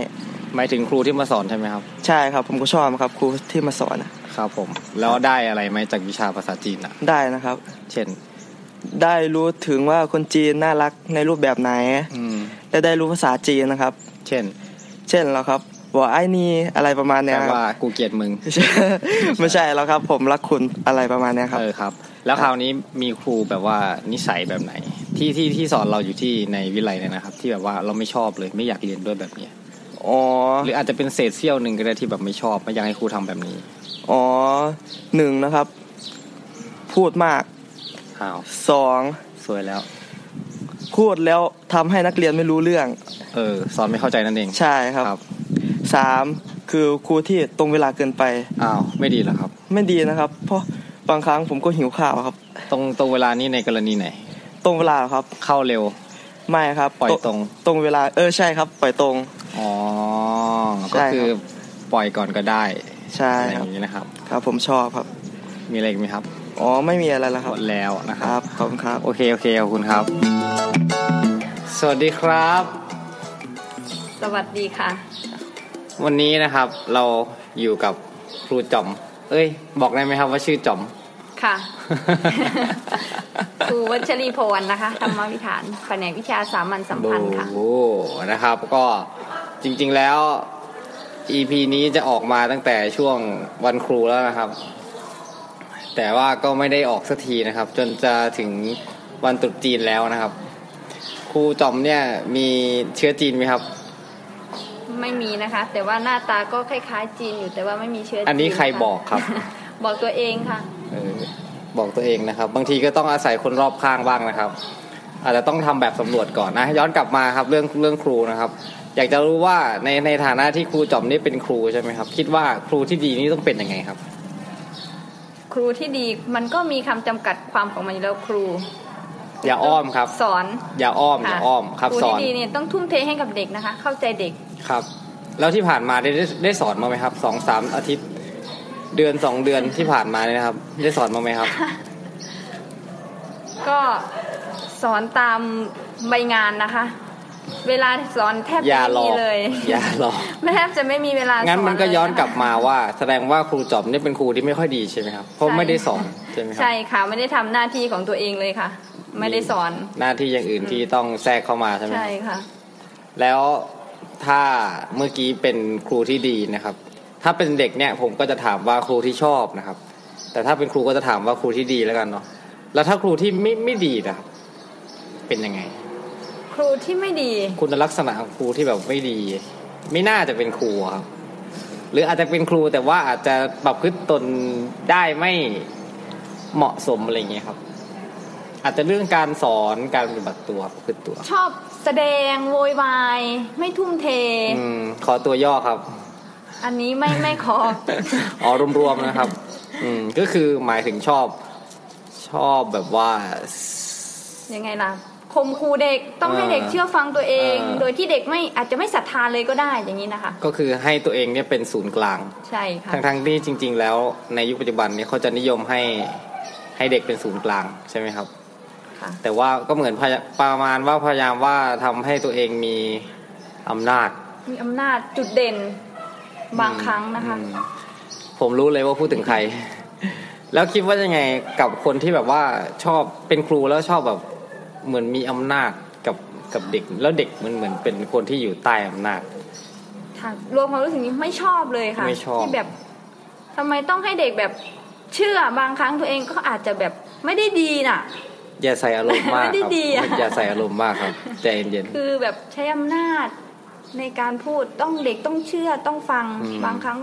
หมายถึงครูที่มาสอนใช่ไหมครับใช่ครับผมก็ชอบครับครูที่มาสอนครับผมแล้วได้อะไรไหมจากวิชาภาษาจีนอ่ะได้นะครับเช่นได้รู้ถึงว่าคนจีนน่ารักในรูปแบบไหนและได้รู้ภาษาจีนนะครับเช่นแล้วครับว่าไอ้นี่อะไรประมาณเนี้ยว่ากูเกลียดมึง ไม่ใช่แล้วครับผมรักคุณอะไรประมาณเนี้ยครับครับแล้วคราวนี้มีครูแบบว่านิสัยแบบไหนที่สอนเราอยู่ที่ในวิทยาลัยเนี่ยนะครับที่แบบว่าเราไม่ชอบเลยไม่อยากเรียนด้วยแบบเนี้ยอ๋อหรืออาจจะเป็นเศษเสี้ยวนึงก็ได้ที่แบบไม่ชอบไม่อยากให้ครูทำแบบนี้อ๋อ1นะครับพูดมาก2สวยแล้วพูดแล้วทำให้นักเรียนไม่รู้เรื่องสอนไม่เข้าใจนั่นเองใช่ครับ3คือครูที่ตรงเวลาเกินไปอ้าวไม่ดีเหรอครับไม่ดีนะครับเพราะบางครั้งผมก็หิวข้าวครับตรงเวลานี้ในกรณีไหนตรงเวลาครับเข้าเร็วไม่ครับปล่อยตรงเวลาใช่ครับปล่อยตรงอ๋อก็คือปล่อยก่อนก็ได้ใช่ครับอย่างนี้นะครับครับผมชอบครับมีอะไรอีกมั้ยครับอ๋อไม่มีอะไรแล้วครับหมดแล้วนะครับขอบคุณครับโอเคขอบคุณครับสวัสดีครับสวัสดีค่ะวันนี้นะครับเราอยู่กับครูจอมบอกได้ไหมครับว่าชื่อจอมค่ะครูวัชรีพรนะคะธรรมวิธานแผนกวิชาสามัญสัมพันธ์ค่ะโอ้นะครับก็จริงๆแล้ว EP นี้จะออกมาตั้งแต่ช่วงวันครูแล้วนะครับแต่ว่าก็ไม่ได้ออกสักทีนะครับจนจะถึงวันตรุษจีนแล้วนะครับครูจอมเนี่ยมีเชื้อจีนไหมครับไม่มีนะคะแต่ว่าหน้าตาก็คล้ายๆจีนอยู่แต่ว่าไม่มีเชื้อจีนอันนี้ใครบอกครับ บอกตัวเองค่ะบอกตัวเองนะครับบางทีก็ต้องอาศัยคนรอบข้างบ้างนะครับอาจจะต้องทำแบบสำรวจก่อนนะย้อนกลับมาครับเรื่องครูนะครับอยากจะรู้ว่าในฐานะที่ครูจอมนี่เป็นครูใช่ไหมครับคิดว่าครูที่ดีนี่ต้องเป็นยังไงครับครูที่ดีมันก็มีคำจำกัดความของมันอยู่แล้วครูอย่าอ้อมครับสอนอย่าอ้อมครับสอนครูที่ดีเนี่ยต้องทุ่มเทให้กับเด็กนะคะเข้าใจเด็กครับแล้วที่ผ่านมาได้สอนมาไหมครับสองสามอาทิตย์เดือน2เดือนที่ผ่านมาเนี่ยครับได้สอนบ้างไหมครับก็สอนตามใบงานนะคะเวลาสอนแทบไม่มีเลยอย่ารอไม่แทบจะไม่มีเวลาสอนงั้นมันก็ย้อนกลับมาว่าแสดงว่าครูจอบนี่เป็นครูที่ไม่ค่อยดีใช่ไหมครับเพราะไม่ได้สอนใช่ไหมครับใช่ค่ะไม่ได้ทำหน้าที่ของตัวเองเลยค่ะไม่ได้สอนหน้าที่อย่างอื่นที่ต้องแทรกเข้ามาใช่ไหมใช่ค่ะแล้ว ถ้าเมื่อกี้เป็นครูที่ดีนะครับถ้าเป็นเด็กเนี่ยผมก็จะถามว่าครูที่ชอบนะครับแต่ถ้าเป็นครูก็จะถามว่าครูที่ดีแล้วกันเนาะแล้วถ้าครูที่ไม่ดีนะครับเป็นยังไงครูที่ไม่ดีคุณลักษณะของครูที่แบบไม่ดีไม่น่าจะเป็นครูครับหรืออาจจะเป็นครูแต่ว่าอาจจะประพฤติตนได้ไม่เหมาะสมอะไรอย่างเงี้ยครับอาจจะเรื่องการสอนการปฏิบัติตัวประพฤติตัวชอบแสดงโวยวายไม่ทุ่มเทขอตัวย่อครับอันนี้ไม่ขอ อ๋อรวมๆนะครับก็คือหมายถึงชอบแบบว่ายังไงล่ะข่มขู่เด็กต้องให้เด็กเชื่อฟังตัวเองโดยที่เด็กไม่อาจจะไม่ศรัทธาเลยก็ได้อย่างนี้นะคะก็คือให้ตัวเองเนี่ยเป็นศูนย์กลางใช่ค่ะทั้งๆที่จริงๆแล้วในยุคปัจจุบันเนี่ยเขาจะนิยมให้เด็กเป็นศูนย์กลางใช่ไหมครับค่ะแต่ว่าก็เหมือนประมาณว่าพยายามว่าทำให้ตัวเองมีอำนาจจุดเด่นบางครั้งนะคะผมรู้เลยว่าพูดถึงใครแล้วคิดว่ายังไงกับคนที่แบบว่าชอบเป็นครูแล้วชอบแบบเหมือนมีอำนาจกับเด็กแล้วเด็กมันเหมือนเป็นคนที่อยู่ใต้อำนาจค่ะรวมความรู้สึกนี้ไม่ชอบเลยค่ะที่แบบทำไมต้องให้เด็กแบบเชื่อบางครั้งตัวเองก็อาจจะแบบไม่ได้ดีน่ะอย่าใส่อารมณ์มากครับอย่าใส่อารมณ์มากครับใจเย็นๆคือแบบใช้อำนาจในการพูดต้องเด็กต้องเชื่อต้องฟังบางครั้ง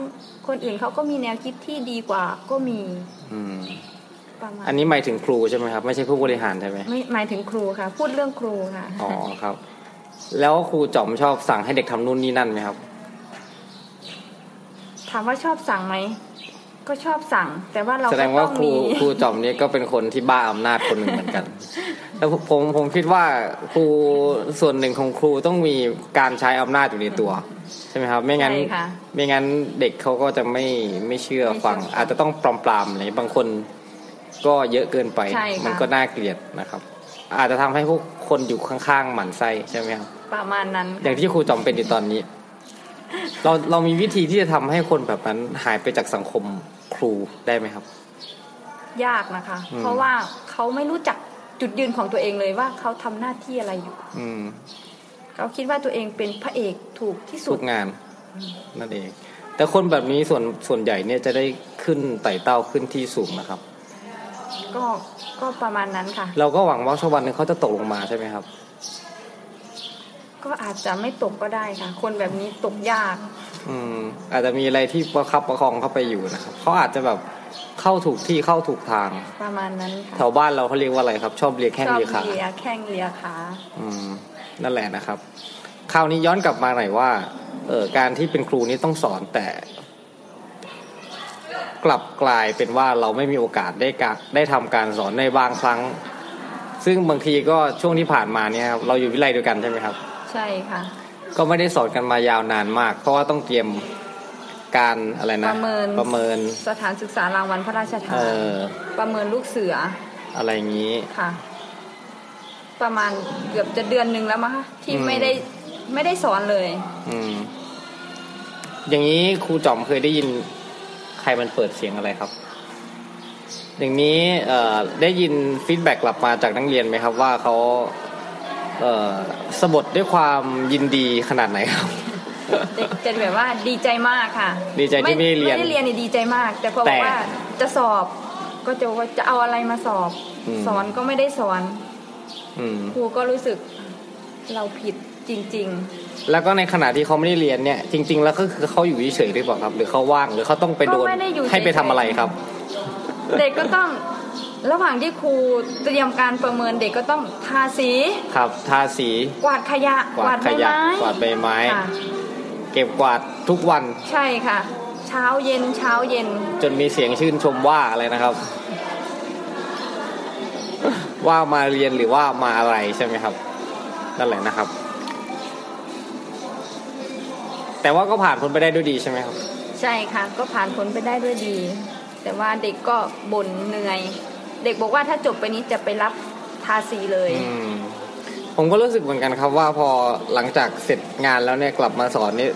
คนอื่นเขาก็มีแนวคิดที่ดีกว่าก็มีอันนี้หมายถึงครูใช่ไหมครับไม่ใช่ผู้บริหารใช่ไหมไม่หมายถึงครูค่ะพูดเรื่องครูค่ะอ๋อครับแล้วครูจอมชอบสั่งให้เด็กทำนู่นนี่นั่นไหมครับถามว่าชอบสั่งไหมก็ชอบสั่งแต่ว่าเราแสดงว่าครูจอมนี่ก็เป็นคนที่บ้าอำนาจคนหนึ่งเหมือนกันแล้วผมคิดว่าครูส่วนหนึ่งของครูต้องมีการใช้อำนาจอยู่ในตัวใช่ไหมครับไม่งั้นเด็กเขาก็จะไม่เชื่อฟังอาจจะต้องปลอมๆเลยบางคนก็เยอะเกินไปมันก็น่าเกลียดนะครับอาจจะทำให้พวกคนอยู่ข้างๆหมั่นไส้ใช่ไหมครับประมาณนั้นอย่างที่ครูจอมเป็นอยู่ตอนนี้เรามีวิธีที่จะทำให้คนแบบนั้นหายไปจากสังคมครูได้ไหมครับยากนะคะเพราะว่าเขาไม่รู้จักจุดยืนของตัวเองเลยว่าเขาทำหน้าที่อะไรอยู่เขาคิดว่าตัวเองเป็นพระเอกถูกที่สุดงานนั่นเองแต่คนแบบนี้ส่วนใหญ่เนี่ยจะได้ขึ้นไต่เต้าขึ้นที่สูงนะครับก็ประมาณนั้นค่ะเราก็หวังว่าสักวันนึงเขาจะตกลงมาใช่ไหมครับก็อาจจะไม่ตกก็ได้ค่ะคนแบบนี้ตกยากอาจจะมีอะไรที่ประคับประคองเข้าไปอยู่นะครับเขาอาจจะแบบเข้าถูกที่เข้าถูกทางประมาณนั้นค่ะแถวบ้านเราเขาเรียกว่าอะไรครับชอบเลียแข้งเลียขาชอบเลียแข้งเลียขานั่นแหละนะครับคราวนี้ย้อนกลับมาหน่อยว่าการที่เป็นครูนี่ต้องสอนแต่กลับกลายเป็นว่าเราไม่มีโอกาสได้ทำการสอนในบางครั้งซึ่งบางทีก็ช่วงที่ผ่านมาเนี่ยครับเราอยู่วิทยาลัยด้วยกันใช่ไหมครับใช่ค่ะก็ไม่ได้สอนกันมายาวนานมากเพราะว่าต้องเตรียมการอะไรนะประเมินสถานศึกษารางวัลพระราชทานประเมินลูกเสืออะไรอย่างนี้ค่ะประมาณเกือบจะเดือนนึงแล้วมั้งคะที่ไม่ได้สอนเลยอย่างนี้ครูจอมเคยได้ยินใครมันเปิดเสียงอะไรครับอย่างนี้ได้ยินฟีดแบ็กกลับมาจากนักเรียนไหมครับว่าเขาสะบัดด้วยความยินดีขนาดไหนครับจะแบบว่าดีใจมากค่ะดีใจที่ไม่ได้เรียนนี่ดีใจมากแต่พอว่าจะสอบก็จะว่าจะเอาอะไรมาสอบสอนก็ไม่ได้สอนครูก็รู้สึกเราผิดจริงๆแล้วก็ในขณะที่เขาไม่ได้เรียนเนี่ยจริงๆแล้วก็คือเขาอยู่เฉยๆหรือเปล่าครับหรือเขาว่างหรือเขาต้องไปโดนให้ไปทำอะไรครับเด็กก็ต้องระหว่างที่ครูเตรียมการประเมินเด็กก็ต้องทาสีครับทาสีกวาดขยะกวาดใบไม้เก็บกวาดทุกวันใช่ค่ะเช้าเย็นจนมีเสียงชื่นชมว่าอะไรนะครับว่ามาเรียนหรือว่ามาอะไรใช่ไหมครับนั่นแหละนะครับแต่ว่าก็ผ่านพ้นไปได้ด้วยดีใช่ไหมครับใช่ค่ะก็ผ่านพ้นไปได้ด้วยดีแต่ว่าเด็กก็บ่นเหนื่อยเด็กบอกว่าถ้าจบไปนี้จะไปรับทาสีเลยผมก็รู้สึกเหมือนกันครับว่าพอหลังจากเสร็จงานแล้วเนี่ยกลับมาสอนนี่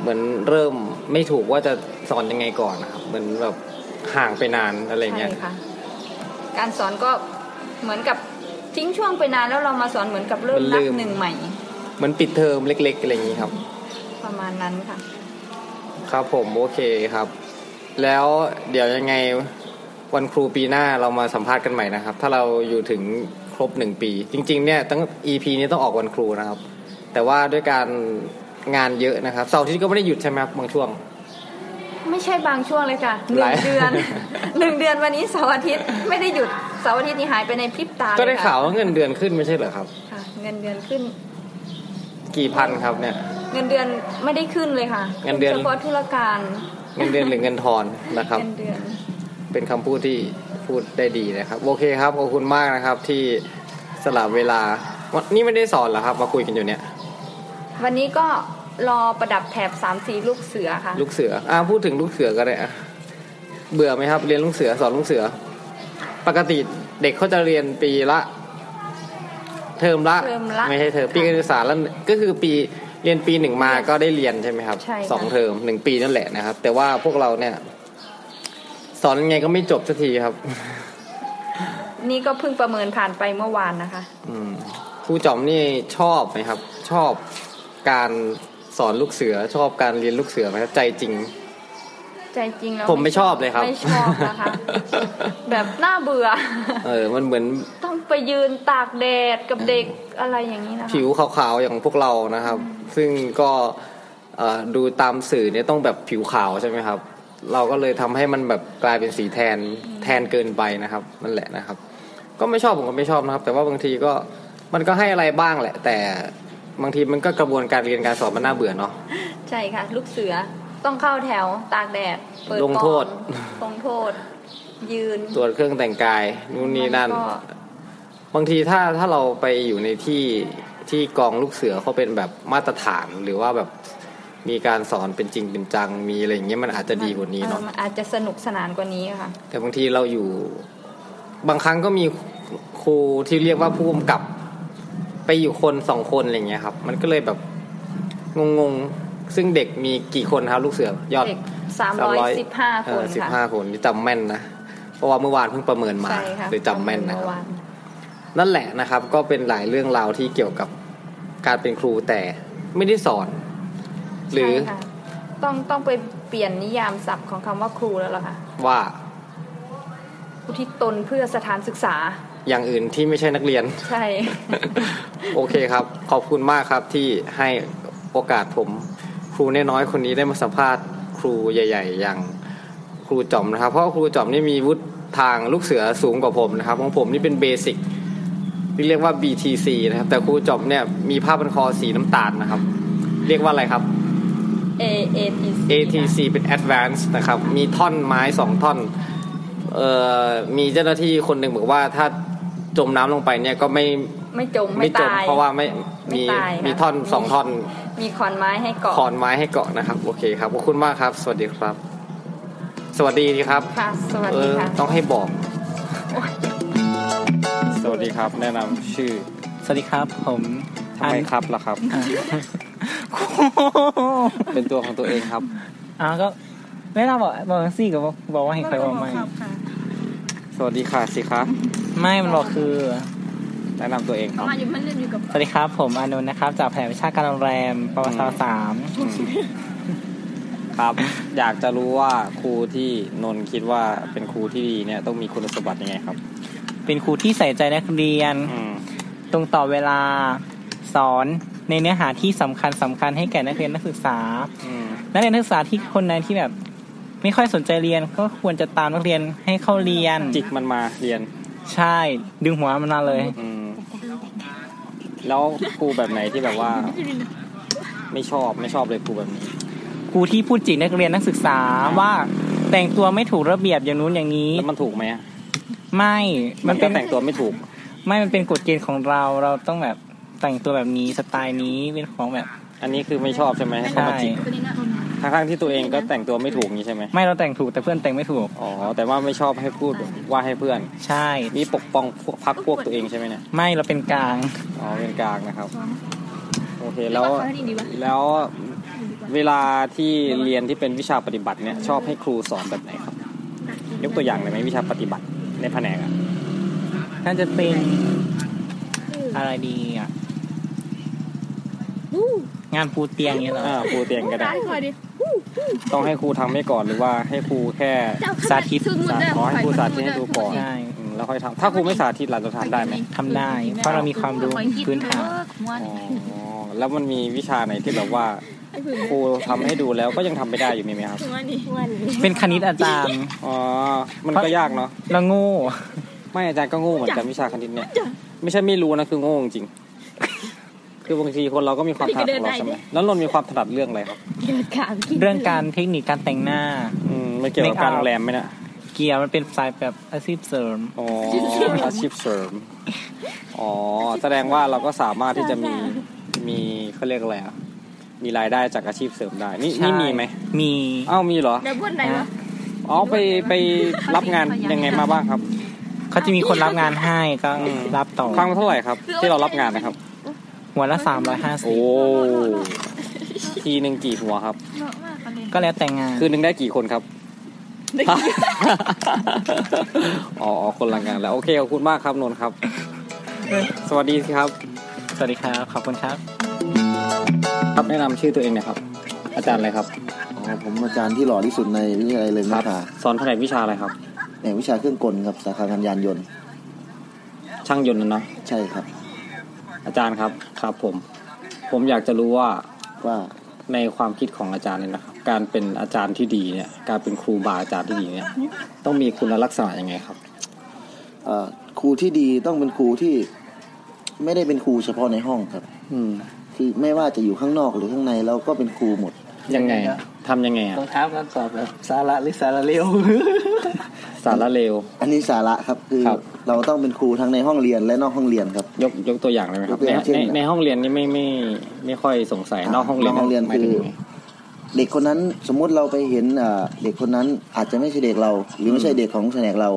เหมือนเริ่มไม่ถูกว่าจะสอนยังไงก่อนนะครับเหมือนแบบห่างไปนานอะไรเงี้ยการสอนก็เหมือนกับทิ้งช่วงไปนานแล้วเรามาสอนเหมือนกับเริ่มนับหนึ่งใหม่ เหมือนปิดเทอมเล็กๆอะไรอย่างนี้ครับประมาณนั้นค่ะครับผมโอเคครับแล้วเดี๋ยวยังไงวันครูปีหน้าเรามาสัมภาษณ์กันใหม่นะครับถ้าเราอยู่ถึงครบ1ปีจริงๆเนี่ยตั้ง EP นี้ต้องออกวันครูนะครับแต่ว่าด้วยการงานเยอะนะครับเสาร์อาทิตย์ก็ไม่ได้หยุดใช่ไหมครับบางช่วงไม่ใช่บางช่วงเลยค่ะ1 เดือนวันนี้เสาร์อาทิตย์ไม่ได้หยุดเสาร์อาทิตย์นี่หายไปในพริบตาก็ได้ข่าวว่าเงินเดือนขึ้นไม่ใช่เหรอครับค่ะเงินเดือนขึ้นกี่พันครับเนี่ยเงินเดือนไม่ได้ขึ้นเลยค่ะเงินเดือนเฉพาะธุรการเงินเดือนหรือเงินทอนนะครับเป็นคำพูดที่พูดได้ดีนะครับโอเคครับขอบคุณมากนะครับที่สละเวลาวันนี้ไม่ได้สอนเหรอครับมาคุยกันอยู่เนี่ยวันนี้ก็รอประดับแถบ 3-4 ลูกเสือค่ะลูกเสือพูดถึงลูกเสือก็ได้อ่ะเบื่อไหมครับเรียนลูกเสือสอนลูกเสือปกติเด็กเขาจะเรียนปีละเทอมละไม่ใช่เทอมปีการศึกษาแล้วก็คือปีเรียนปี1มาก็ได้เรียนใช่มั้ยครับ2เทอม1ปีนั่นแหละนะครับแต่ว่าพวกเราเนี่ยสอนยังไงก็ไม่จบสักทีครับนี่ก็เพิ่งประเมินผ่านไปเมื่อวานนะคะครูจอมนี่ชอบมั้ยครับชอบการสอนลูกเสือชอบการเรียนลูกเสือมั้ยครับใจจริงแล้วผมไม่ชอบเลยครับไม่ชอบนะคะแบบน่าเบื่อมันเหมือนต้องไปยืนตากแดดกับเด็กอะไรอย่างนี้นะคะผิวขาวๆอย่างพวกเรานะครับซึ่งก็ดูตามสื่อเนี่ยต้องแบบผิวขาวใช่ไหมครับเราก็เลยทำให้มันแบบกลายเป็นสีแทนเกินไปนะครับนั่นแหละนะครับก็ไม่ชอบผมก็ไม่ชอบนะครับแต่ว่าบางทีก็มันก็ให้อะไรบ้างแหละแต่บางทีมันก็กระบวนการเรียนการสอนมันน่าเบื่อเนาะใช่ค่ะลูกเสือต้องเข้าแถวตากแดดเปิดลงโทษยืนตรวจเครื่องแต่งกายนู่นนี่นั่นบางทีถ้าเราไปอยู่ในที่กองลูกเสือเขาเป็นแบบมาตรฐานหรือว่าแบบมีการสอนเป็นจริงเป็นจังมีอะไรอย่างเงี้ยมันอาจจะดีกว่านี้เนาะมันอาจจะสนุกสนานกว่านี้ค่ะแต่บางทีเราอยู่บางครั้งก็มีครูที่เรียกว่าผู้กำกับไปอยู่คน2คนอะไรเงี้ยครับมันก็เลยแบบงงซึ่งเด็กมีกี่คนครับลูกเสือยอด315คนค่ะ15คนนี่จำแม่นนะเพราะว่าเมื่อวานเพิ่งประเมินมาเลยจำแม่นนะครับนั่นแหละนะครับก็เป็นหลายเรื่องราวที่เกี่ยวกับการเป็นครูแต่ไม่ได้สอนหรือต้องไปเปลี่ยนนิยามศัพท์ของคำว่าครูแล้วล่ะค่ะว่าผู้ที่ตนเพื่อสถานศึกษาอย่างอื่นที่ไม่ใช่นักเรียนใช่ โอเคครับขอบคุณมากครับที่ให้โอกาสผมครูน้อยๆคนนี้ได้มาสัมภาษณ์ครูใหญ่ๆอย่างครูจอมนะครับเพราะครูจอมนี่มีวุฒิทางลูกเสือสูงกว่าผมนะครับของผมนี่เป็นเบสิกที่เรียกว่า BTC นะครับแต่ครูจอมเนี่ยมีผ้าพันคอสีน้ำตาลนะครับเรียกว่าอะไรครับ ATC เป็น Advanced นะครับมีท่อนไม้2ท่อนมีเจ้าหน้าที่คนหนึ่งบอกว่าถ้าจมน้ำลงไปเนี่ยก็ไม่จมเพราะว่าไม่มีท่อน2ท่อนมีขอนไม้ให้เกาะนะครับโอเคครับขอบคุณมากครับสวัสดีครับค่ะสวัสดีค่ะต้องให้บอกสวัสดีครับแนะนำชื่อสวัสดีครับผมทำไมครับล่ะครับเป็นตัวของตัวเองครับก็แนะนำบอกซี่กับบอกว่าให้ใครบอกไม่สวัสดีค่ะสิคะไม่มันบอกคือแนะนำตัวเองครับสวัสดีครับผมอานนท์นะครับจากแผนวิชาการโรงแรมปวส3ครับอยากจะรู้ว่าครูที่นนท์คิดว่าเป็นครูที่ดีเนี่ยต้องมีคุณสมบัติยังไงครับเป็นครูที่ใส่ใจนักเรียนตรงต่อเวลาสอนในเนื้อหาที่สำคัญให้แก่นักเรียนนักศึกษานักเรียนนักศึกษาที่คนไหนที่แบบไม่ค่อยสนใจเรียนก็ควรจะตามนักเรียนให้เข้าเรียนจิกมันมาเรียนใช่ดึงหัวมันมาเลยแล้วครูแบบไหนที่แบบว่าไม่ชอบเลยครูแบบนี้ครูที่พูดจีบนักเรียนนักศึกษาว่าแต่งตัวไม่ถูกระเบียบอย่างนู้นอย่างนี้แล้วมันถูกไหมไม่มันเป็นแต่งตัวไม่ถูกไม่มันเป็นกฎเกณฑ์ของเราต้องแบบแต่งตัวแบบนี้สไตล์นี้เป็นของแบบอันนี้คือไม่ชอบใช่ไหมเขามาจีบทั้งที่ตัวเองก็แต่งตัวไม่ถูกนี่ใช่ไหมไม่เราแต่งถูกแต่เพื่อนแต่งไม่ถูกอ๋อแต่ว่าไม่ชอบให้พูดว่าให้เพื่อนใช่นี่ปกป้องพรรคพวกตัวเองใช่ไหมเนี่ยไม่เราเป็นกลางอ๋อเป็นกลางนะครับโอเคแล้วเวลาที่เรียนที่เป็นวิชาปฏิบัติเนี่ยชอบให้ครูสอนแบบไหนครับยกตัวอย่างหน่อยไหมวิชาปฏิบัติในแผนกอ่ะน่าจะเป็นอะไรดีอ่ะ งานปูเตียงเนี่ยเหรอปูเตียงก็ได้ต้องให้ครูทำให้ก่อนหรือว่าให้ครูแค่สาธิตขอให้ครูสาธิตให้ดูก่อนแล้วค่อยทำถ้าครูไม่สาธิตเราจะทำได้ไหมทำได้เพราะเรามีความรู้พื้นฐานแล้วมันมีวิชาไหนที่แบบว่าครูทำให้ดูแล้วก็ยังทำไม่ได้อยู่มีไหมครับเป็นคณิตอาจารย์อ๋อมันก็ยากเนาะแล้วโง่ไม่อาจารย์ก็โง่เหมือนกันวิชาคณิตเนี่ยไม่ใช่ไม่รู้นะคือโง่จริงคือบางทีคนเราก็มีความถนัดของเราใช่ไหมแล้วนนท์มีความถนัดเรื่องอะไรครับเรื่องการเทคนิคการแต่งหน้าไม่เกี่ยวกับการโรงแรมไหมนะเกี่ยวมันเป็นสายแบบอาชีพเสริมอ๋ออาชีพเสริมอ๋อแสดงว่าเราก็สามารถที่จะมีเขาเรียกอะไรอ่ะมีรายได้จากอาชีพเสริมได้นี่มีไหมมีเอ้ามีเหรอแล้วพูดไหนวะอ๋อไปรับงานยังไงมาบ้างครับเขาจะมีคนรับงานให้ก็รับต่อครั้งเท่าไหร่ครับที่เรารับงานนะครับหัวละ350โอ้ทีนึงกี่หัวครับก็แล้วแต่งานคือนึงได้กี่คนครับอ๋อคนละงานแล้วโอเคขอบคุณมากครับนนท์ครับสวัสดีครับสวัสดีครับขอบคุณครับครับแนะนำชื่อตัวเองหน่อยครับอาจารย์อะไรครับอ๋อผมอาจารย์ที่หล่อที่สุดในวิทยาลัยเลยนะครับสอนแผนกวิชาอะไรครับแผนกวิชาเครื่องกลครับสาขายานยนต์ช่างยนต์นะใช่ครับอาจารย์ครับครับผมอยากจะรู้ว่าในความคิดของอาจารย์เนี่ยนะครับการเป็นอาจารย์ที่ดีเนี่ยการเป็นครูบาอาจารย์ที่ดีเนี่ยต้องมีคุณลักษณะยังไงครับครูที่ดีต้องเป็นครูที่ไม่ได้เป็นครูเฉพาะในห้องครับคือไม่ว่าจะอยู่ข้างนอกหรือข้างในเราก็เป็นครูหมดยังไงทำยังไงอ่ะต้องท้ากันตอบแบบสาระหรือสาระเลวสาระเลวอันนี้สาระครับคือเราต้องเป็นครูทั้งในห้องเรียนและนอกห้องเรียนครับยกตัวอย่างได้ไหมครับในห้องเรียนนี่ไม่ค่อยสงสัยนอกห้องเรียนคือเด็กคนนั้นสมมติเราไปเห็นเด็กคนนั้นอาจจะไม่ใช่เด็กเราหรือไม่ใช่เด็กของแผนกเรา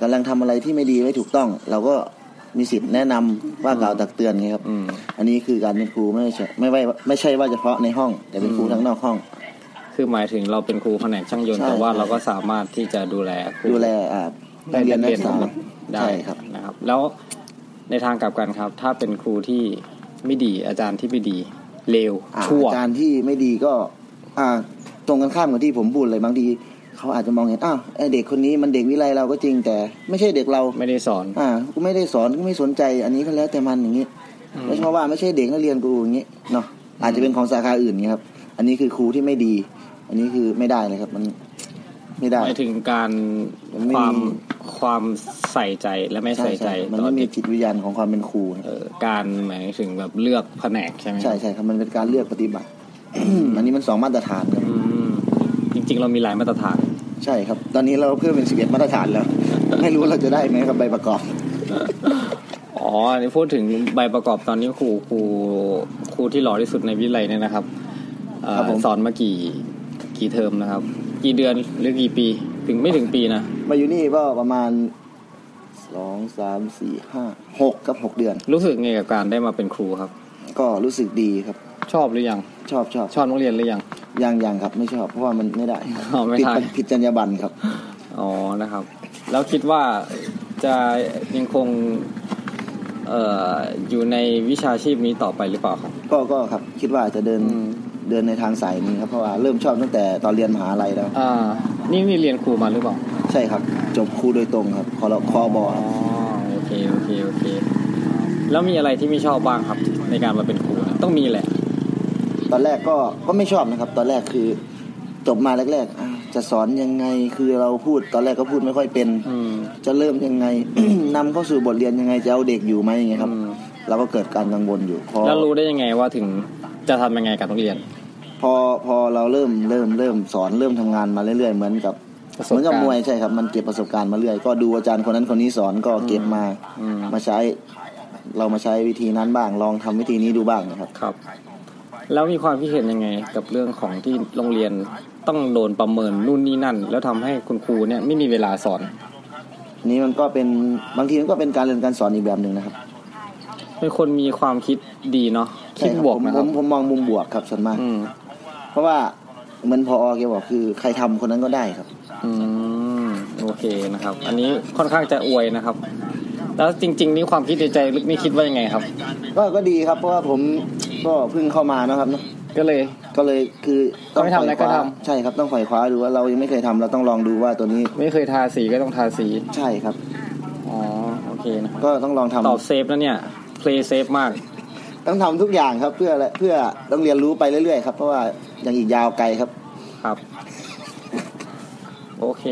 กำลังทำอะไรที่ไม่ดีไม่ถูกต้องเราก็มีสิทธิ์แนะนำว่ากล่าวตักเตือนนี่ครับอันนี้คือการเป็นครูไม่ใช่ว่าเฉพาะในห้องแต่เป็นครูทั้งนอกห้องคือหมายถึงเราเป็นครูแผนกช่างยนต์แต่ว่าเราก็สามารถที่จะดูแลนักเรียนนักศึกษาได้ครับนะครับแล้วในทางกลับกันครับถ้าเป็นครูที่ไม่ดีอาจารย์ที่ไม่ดีเลวชั่วอาจารย์ที่ไม่ดีก็ตรงกันข้ามกับที่ผมพูดเลยบางทีเขาอาจจะมองเห็นอ้าวไอเด็กคนนี้มันเด็กวิไลเราก็จริงแต่ไม่ใช่เด็กเราไม่ได้สอนกูไม่ได้สอนกูไม่สนใจอันนี้ก็แล้วแต่มันอย่างนี้ไม่ใช่ว่าไม่ใช่เด็กนักเรียนกูอย่างนี้เนาะอาจจะเป็นของสาขาอื่นนี่ครับอันนี้คือครูที่ไม่ดีอันนี้คือไม่ได้เลยครับมันไม่ได้หมายถึงการความใส่ใจและไม่ใส่ใจมันไม่มีจิตวิญญาณของความเป็นครูการหมายถึงแบบเลือกแผนกใช่ไหมใช่ครับมันเป็นการเลือกปฏิบัติอันนี้มัน2มาตรฐานครับจริงเรามีหลายมาตรฐานใช่ครับตอนนี้เราเพิ่มเป็น11มาตรฐานแล้วไม่รู้เราจะได้ไหมกับใบประกอบอ๋อนี่พูดถึงใบประกอบตอนนี้ครูที่หล่อที่สุดในวิทยาลัยเนี่ยนะครับสอนมากี่เทอมนะครับกี่เดือนหรือกี่ปีถึงไม่ถึงปีนะมาอยู่นี่ก็ประมาณ6 เดือนรู้สึกไงกับการได้มาเป็นครูครับก็รู้สึกดีครับชอบหรือยังชอบโรงเรียนหรือยังยังครับไม่ชอบเพราะว่ามันไม่ได้ผิดจรรยาบรรณครับอ๋อนะครับแล้วคิดว่าจะยังคงอยู่ในวิชาชีพนี้ต่อไปหรือเปล่าครับก็ครับคิดว่าจะเดินในทางสายนี้ครับเพราะว่าเริ่มชอบตั้งแต่ตอนเรียนมหาลัยแล้วนี่เรียนครูมาหรือเปล่าใช่ครับจบครูโดยตรงครับคบอ๋อโอเคแล้วมีอะไรที่ไม่ชอบบ้างครับในการมาเป็นครูต้องมีแหละตอนแรกก็ไม่ชอบนะครับตอนแรกคือจบมาแรกๆจะสอนยังไงคือเราพูดตอนแรกก็พูดไม่ค่อยเป็นจะเริ่มยังไง นำเข้าสู่บทเรียนยังไงจะเอาเด็กอยู่ไหมอย่างเงี้ยครับเราก็เกิดการกังวลอยู่แล้วรู้ได้ยังไงว่าถึงจะทำยังไงกับนักเรียนพอเราเริ่มสอนเริ่มทำงานมาเรื่อยๆเหมือนกับมวยใช่ครับมันเก็บประสบการณ์มาเรื่อยก็ดูอาจารย์คนนั้นคนนี้สอนก็เก็บมาใช้เรามาใช้วิธีนั้นบ้างลองทำวิธีนี้ดูบ้างนะครับแล้วมีความคิดเห็นยังไงกับเรื่องของที่โรงเรียนต้องโดนประเมินนู่นนี่นั่นแล้วทำให้คุณครูเนี่ยไม่มีเวลาสอนนี่มันก็เป็นบางทีมันก็เป็นการเรียนการสอนอีกแบบนึงนะครับเป็นคนมีความคิดดีเนาะคิดบวกนะครับผมมองมุมบวกครับส่วนมากเพราะว่าเหมือนพอแกบอกคือใครทำคนนั้นก็ได้ครับโอเคนะครับอันนี้ค่อนข้างจะอวยนะครับแล้วจริงๆนี่ความคิดในใจลึกนี่คิดว่ายังไงครับก็ดีครับเพราะว่าผม ก็เพิ่งเข้ามานะครับเนาะก็เลยคือต้องไปทำอะไรก็ทำใช่ครับต้องฝ่ายคว้าดูว่าเรายังไม่เคยทำเราต้องลองดูว่าตัวนี้ไม่เคยทาสีก็ต้องทาสีใช่ครับอ๋อโอเคนะก็ต้องลองทำตอบเซฟนะเนี่ยเพลย์เซฟมากต้องทำทุกอย่างครับเพื่อต้องเรียนรู้ไปเรื่อยๆครับเพราะว่ายังอีกยาวไกลครับครับโอเค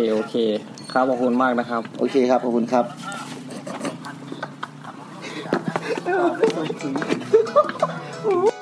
ครับขอบคุณมากนะครับโอเคครับขอบคุณครับ